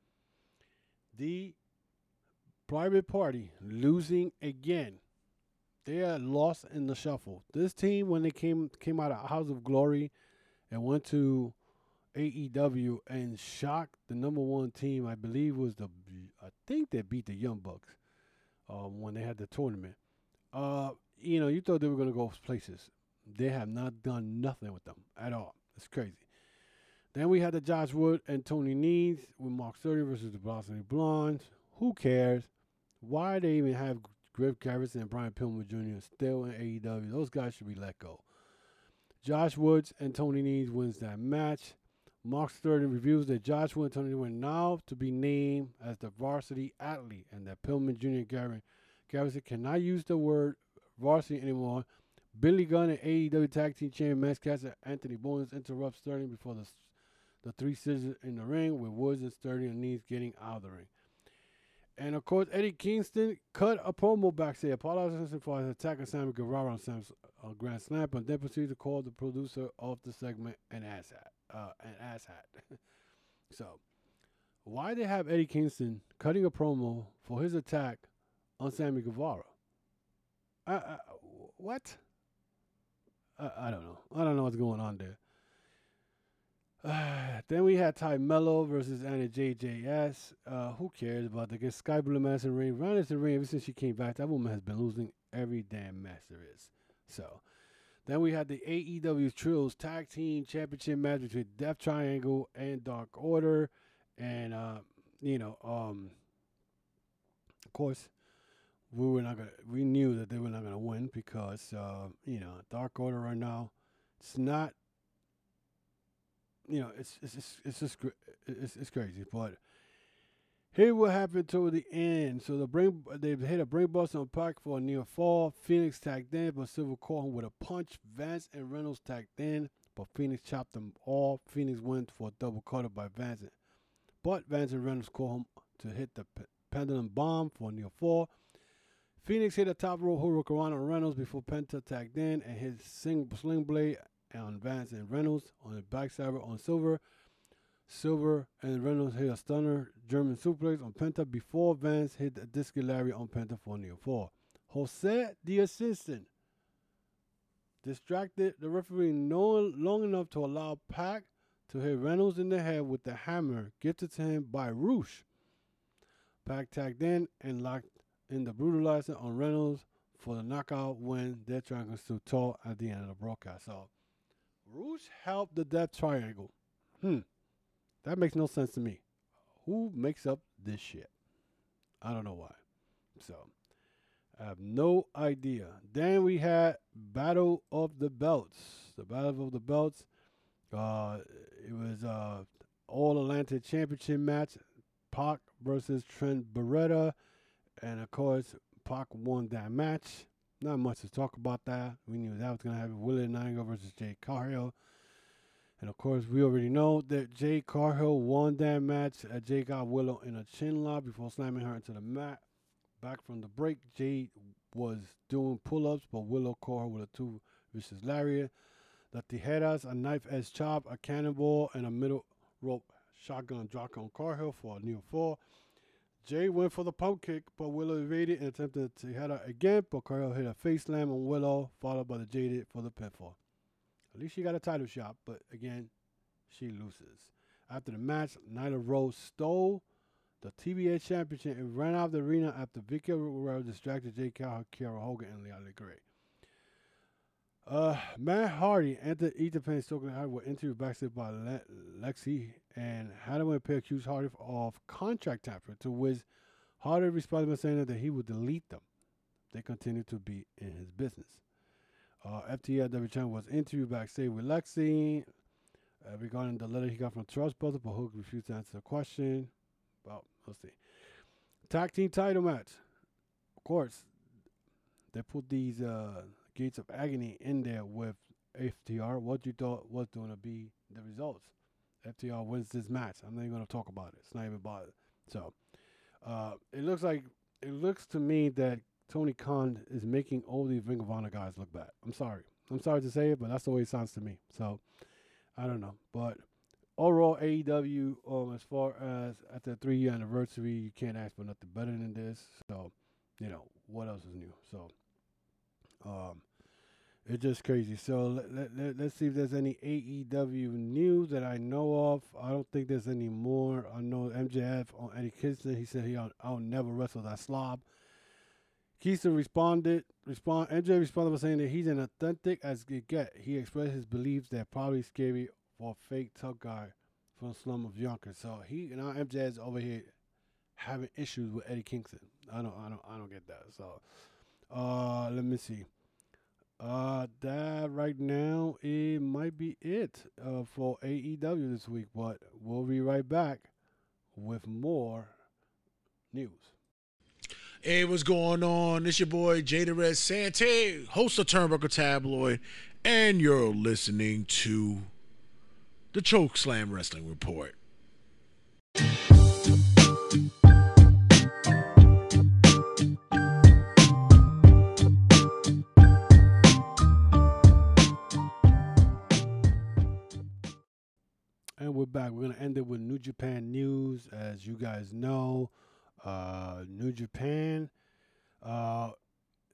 the Private Party losing again. They are lost in the shuffle. This team, when they came came out of House of Glory and went to A E W and shocked the number one team, I believe was the, I think they beat the Young Bucks uh, when they had the tournament. Uh, you know, you thought they were going to go places. They have not done nothing with them at all. It's crazy. Then we had the Josh Wood and Tony Needs with Mark Sterling versus the Blossom Blondes. Who cares? Why they even have Griff Garrison and Brian Pillman Junior still in A E W. Those guys should be let go. Josh Woods and Tony Needs wins that match. Mark Sterling reveals that Josh Woods and Tony Needs were now to be named as the varsity athlete and that Pillman Junior and Garrison cannot use the word varsity anymore. Billy Gunn and A E W Tag Team Champion Max Caster and Anthony Bowens interrupts Sterling before the, the three scissors in the ring with Woods and Sterling and Needs getting out of the ring. And of course, Eddie Kingston cut a promo backstage, apologizing for his attack on Sammy Guevara on Sam's uh, Grand Slam, and then proceeded to call the producer of the segment an asshat. Uh, an asshat. So, why they have Eddie Kingston cutting a promo for his attack on Sammy Guevara? I, I, what? I, I don't know. I don't know what's going on there. Uh, then we had Ty Mello versus Anna J J S. Uh, who cares about the guess? Sky Blue Madison Rain. Ronda's the ring ever since she came back. That woman has been losing every damn match there is. So, then we had the A E W Trios Tag Team Championship match between Death Triangle and Dark Order. And, uh, you know, um, of course, we were not gonna. We knew that they were not gonna win because, uh, you know, Dark Order right now, it's not. You know, it's it's it's it's just it's it's crazy, but here what happened toward the end. So the brain they hit a brain bust on Pac for a near fall. Fénix tagged in, but Silver caught him with a punch. Vance and Reynolds tagged in, but Fénix chopped them all. Fénix went for a double cutter by Vance, but Vance and Reynolds caught him to hit the pendulum bomb for a near fall. Fénix hit a top rope hurricanrana on Reynolds before Penta tagged in and hit sing sling blade on Vance and Reynolds on the backside on Silver. Silver and Reynolds hit a stunner German suplex on Penta before Vance hit the discus lariat on Penta for near fall. Jose, the assistant, distracted the referee long enough to allow Pac to hit Reynolds in the head with the hammer gifted to him by Rush. Pac tagged in and locked in the brutalizer on Reynolds for the knockout when Death Triangle stood tall at the end of the broadcast. So, Rouge helped the Death Triangle. Hmm. That makes no sense to me. Who makes up this shit? I don't know why. So, I have no idea. Then we had Battle of the Belts. The Battle of the Belts. Uh, it was uh All-Atlantic Championship match. Pac versus Trent Beretta. And, of course, Pac won that match. Not much to talk about that. We knew that was going to happen. Wheeler Yuta versus Jade Cargill. And, of course, we already know that Jade Cargill won that match. Uh, Jade got Willow in a chin lock before slamming her into the mat. Back from the break, Jade was doing pull-ups, but Willow caught her with a two vicious lariat. The Tijeras, a knife-edge chop, a cannonball, and a middle rope shotgun drop on Cargill for a near fall. Jay went for the pump kick, but Willow evaded and attempted to hit her again, but Cargill hit a face slam on Willow, followed by the Jaded for the pinfall. At least she got a title shot, but again, she loses. After the match, Nyla Rose stole the T B S championship and ran out of the arena after Vicky Guerrero distracted Jade Cargill, Kiera Hogan, and Layla Gray. Uh, Matt Hardy entered Ethan Payne Stoker and Hardy were interviewed backstage by Le Lexi and Hathaway Payne accused Hardy of contract tampering, to which Hardy responded by saying that he would delete them. They continue to be in his business. Uh, F T R W Chan was interviewed backstage with Lexi uh, regarding the letter he got from Charles Butler, but Hook refused to answer the question. Well, we'll see. Tag team title match. Of course, they put these... Uh, Gates of Agony in there with F T R. What you thought was going to be the results. F T R wins this match. I'm not even going to talk about it. It's not even about it. So, uh, it looks like, it looks to me that Tony Khan is making all these Ring of Honor guys look bad. I'm sorry. I'm sorry to say it, but that's the way it sounds to me. So, I don't know. But overall, A E W, um, as far as at the three-year anniversary, you can't ask for nothing better than this. So, you know, what else is new? So, Um, it's just crazy. So let, let, let, let's see if there's any A E W news that I know of. I don't think there's any more. I know M J F on Eddie Kingston. He said he I'll, I'll never wrestle that slob. Kingston responded. Respond. M J F responded by saying that he's an authentic as it get. He expressed his beliefs that probably scary for a fake tough guy from the slum of Yonkers. So he and our M J F's over here having issues with Eddie Kingston. I don't. I don't. I don't get that. So. Uh, let me see. Uh, that right now, it might be it uh, for A E W this week, but we'll be right back with more news. Hey, what's going on? It's your boy, Jada Red Sante, host of Turnbuckle Tabloid, and you're listening to the Chokeslam Wrestling Report. back. We're going to end it with New Japan news. As you guys know, uh, New Japan uh,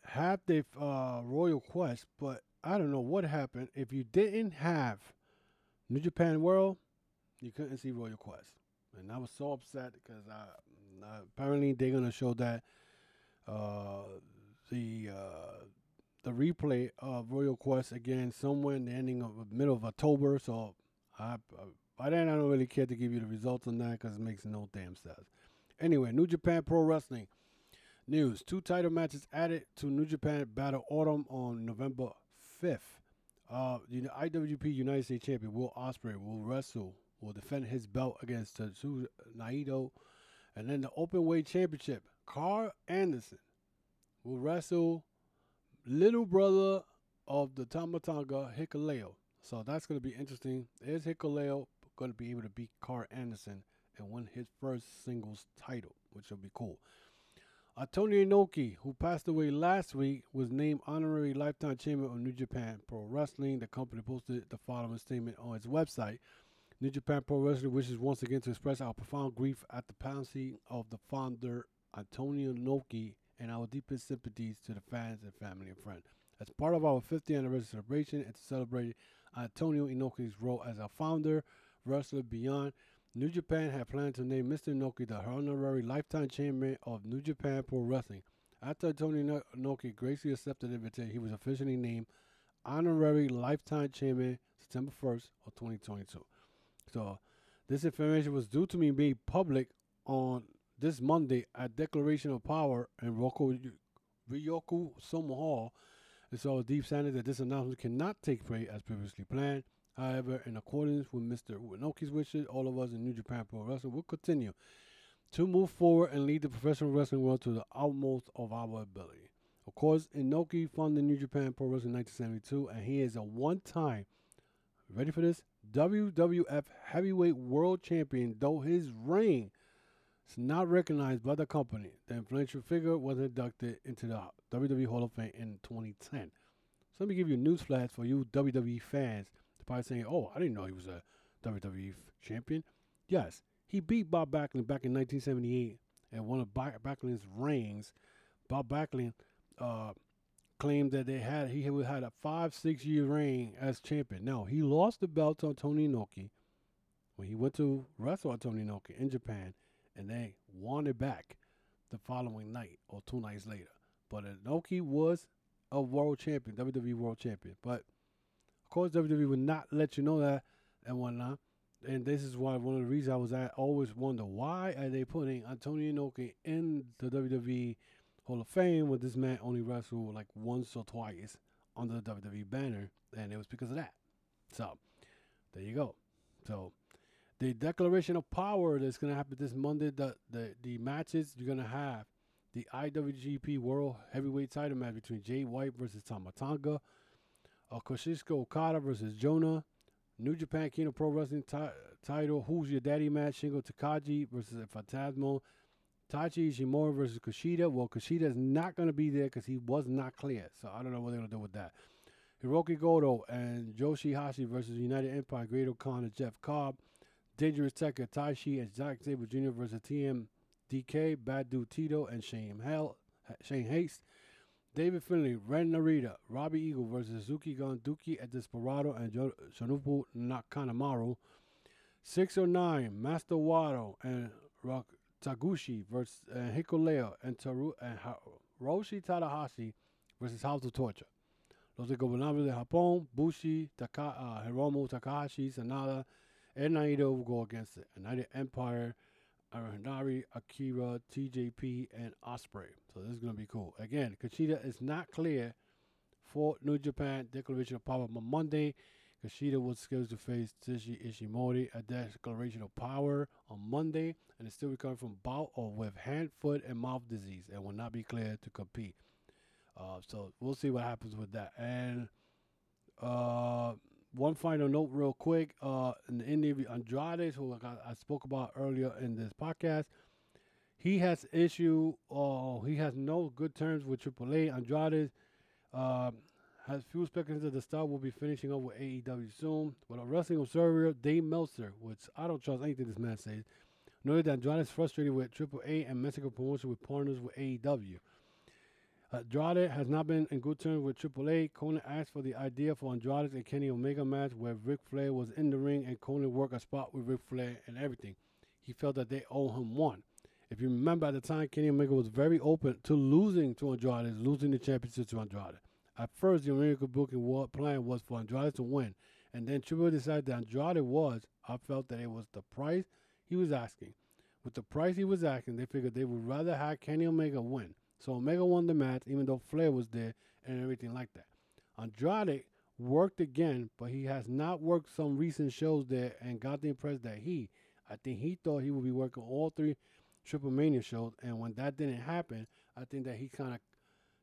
had their uh, Royal Quest, but I don't know what happened. If you didn't have New Japan World, you couldn't see Royal Quest. And I was so upset because I, I, apparently they're going to show that uh, the uh, the replay of Royal Quest again somewhere in the ending of the middle of October. So I, by then I don't really care to give you the results on that because it makes no damn sense. Anyway, New Japan Pro Wrestling news. Two title matches added to New Japan Battle Autumn on November fifth. Uh, you know, I W G P United States Champion Will Ospreay will wrestle, will defend his belt against Tetsuya Naito. And then the Openweight Championship, Carl Anderson will wrestle little brother of the Tamatanga, Hikuleo. So that's going to be interesting. Is Hikuleo going to be able to beat Carl Anderson and win his first singles title, which will be cool? Tony Inoki, who passed away last week, was named honorary lifetime champion of New Japan Pro Wrestling. The company posted the following statement on its website. New Japan Pro Wrestling wishes once again to express our profound grief at the passing of the founder, Antonio Inoki, and our deepest sympathies to the fans and family and friends. As part of our fiftieth anniversary celebration and to celebrate Antonio Inoki's role as a founder, wrestler, beyond, New Japan had planned to name Mister Inoki the honorary lifetime champion of New Japan Pro Wrestling. After Tony Inoki graciously accepted the invitation, he was officially named honorary lifetime champion September first of twenty twenty-two. So this information was due to be made public on this Monday at Declaration of Power in Ryokoku Sumo Hall. It's our deep sadness that this announcement cannot take place as previously planned. However, in accordance with Mister Inoki's wishes, all of us in New Japan Pro Wrestling will continue to move forward and lead the professional wrestling world to the utmost of our ability. Of course, Inoki founded New Japan Pro Wrestling in nineteen seventy-two, and he is a one-time, ready for this, W W F Heavyweight World Champion, though his reign is not recognized by the company. The influential figure was inducted into the W W E Hall of Fame in twenty ten. So let me give you a newsflash for you W W E fans. By saying, oh, I didn't know he was a W W E champion. Yes, he beat Bob Backlund back in nineteen seventy-eight and one of Bob Backlund's reigns. Bob Backlund uh, claimed that they had he had a five, six-year reign as champion. Now, he lost the belt to Tony Inoki when he went to wrestle Tony Inoki in Japan, and they won it back the following night or two nights later. But Inoki was a world champion, W W E world champion. But of course, W W E would not let you know that and whatnot. And this is why one of the reasons I was I always wonder, why are they putting Antonio Inoki in the W W E Hall of Fame when this man only wrestled like once or twice under the W W E banner? And it was because of that. So, there you go. So, the Declaration of Power that's going to happen this Monday, the, the, the matches you're going to have, the I W G P World Heavyweight title match between Jay White versus Tamatanga, Uh, Koshisuke Okada versus Jonah, New Japan Kingdom Pro Wrestling title, Who's Your Daddy match, Shingo Takagi versus Phantasmo, Tachi Ishimori versus Kushida. Well, Kushida is not going to be there because he was not cleared, so I don't know what they're going to do with that. Hirooki Goto and Yoshihashi versus United Empire, Great O'Connor and Jeff Cobb, Dangerous Tekka, Taishi and Zack Sabre Junior versus T M D K, Bad Dude Tito and Shane, Hell, Shane Haste, David Finlay, Ren Narita, Robbie Eagle versus Suzuki Gun Duki at Desperado and Shonobu Nakanamaru. six oh nine, Master Wado and Taguchi versus uh, Hikuleo and, Taru, and Hiroshi Tadahashi versus House of Torture. Los Gobernables de Japón, Bushi, Taka, uh, Hiromu Takahashi, Sanada, and Naito will go against it. United Empire, Aranari, Akira, T J P, and Osprey. So this is going to be cool. Again, Kushida is not clear for New Japan Declaration of Power on Monday. Kushida was scheduled to face Taichi Ishimori at Declaration of Power on Monday and is still recovering from bout or with hand, foot, and mouth disease and will not be cleared to compete. Uh, so we'll see what happens with that. And uh, one final note real quick, uh, in the interview, Andrade, who I, I spoke about earlier in this podcast, he has issue, uh, he has no good terms with Triple A. Andrade uh, As few speculated, the star will be finishing up with A E W soon. But a wrestling observer, Dave Meltzer, which I don't trust anything this man says, noted that Andrade is frustrated with Triple A and Mexico promotion with partners with A E W. Andrade has not been in good terms with Triple A. Conan asked for the idea for Andrade's and Kenny Omega match where Ric Flair was in the ring and Conan worked a spot with Ric Flair and everything. He felt that they owe him one. If you remember at the time, Kenny Omega was very open to losing to Andrade, losing the championship to Andrade. At first, the Omega booking war plan was for Andrade to win, and then Triple A decided that Andrade was, I felt that it was the price he was asking. With the price he was asking, they figured they would rather have Kenny Omega win. So Omega won the match, even though Flair was there and everything like that. Andrade worked again, but he has not worked some recent shows there and got the impression that he, I think he thought he would be working all three Triple Mania shows, and when that didn't happen, I think that he kind of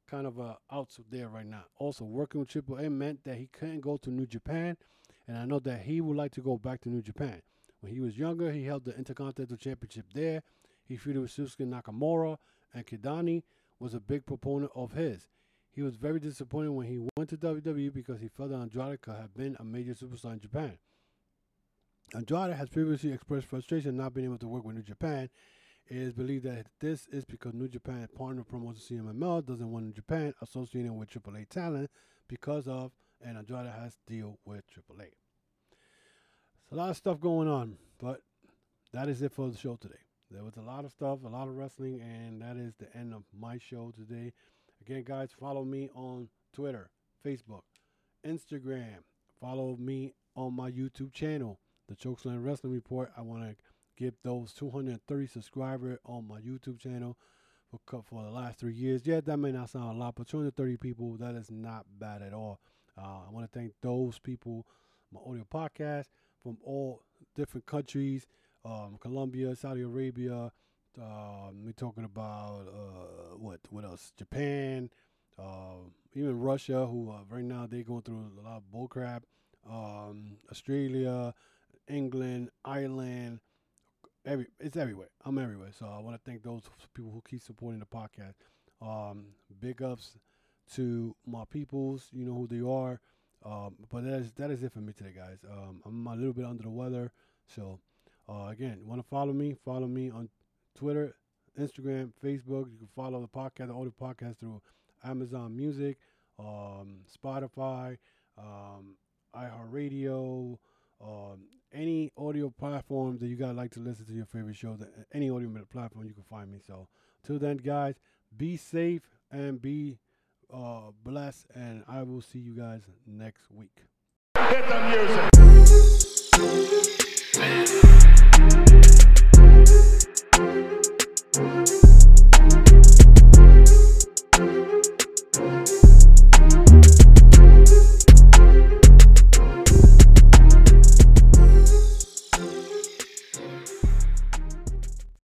kind of uh, out there right now. Also, working with Triple A meant that he couldn't go to New Japan, and I know that he would like to go back to New Japan. When he was younger, he held the Intercontinental Championship there. He feuded with Shusuke Nakamura, and Kidani was a big proponent of his. He was very disappointed when he went to W W E because he felt that Andrade could have been a major superstar in Japan. Andrade has previously expressed frustration not being able to work with New Japan. It is believed that this is because New Japan partner promotion C M M L doesn't want New Japan associating with Triple A talent because of, and Andrade has to deal with Triple A. It's a lot of stuff going on, but that is it for the show today. There was a lot of stuff, a lot of wrestling, and that is the end of my show today. Again, guys, follow me on Twitter, Facebook, Instagram. Follow me on my YouTube channel, The Chokeslam Wrestling Report. I want to get those two hundred thirty subscribers on my YouTube channel for, for the last three years. Yeah, that may not sound a lot, but two hundred thirty people, that is not bad at all. Uh, I want to thank those people, my audio podcast from all different countries, um, Colombia, Saudi Arabia. Uh, we're talking about, uh, what, what else? Japan, uh, even Russia, who uh, right now they're going through a lot of bullcrap. Um, Australia, England, Ireland. Every, it's everywhere. I'm everywhere. So I want to thank those people who keep supporting the podcast. Um, big ups to my peoples. You know who they are. Um, but that is, that is it for me today, guys. Um, I'm a little bit under the weather. So, uh, again, you want to follow me? Follow me on Twitter, Instagram, Facebook. You can follow the podcast, the audio podcast, through Amazon Music, um, Spotify, um, iHeartRadio, um, any audio platform that you guys like to listen to your favorite show, that any audio platform you can find me. So till then, guys, be safe and be uh, blessed, and I will see you guys next week. Hit the music.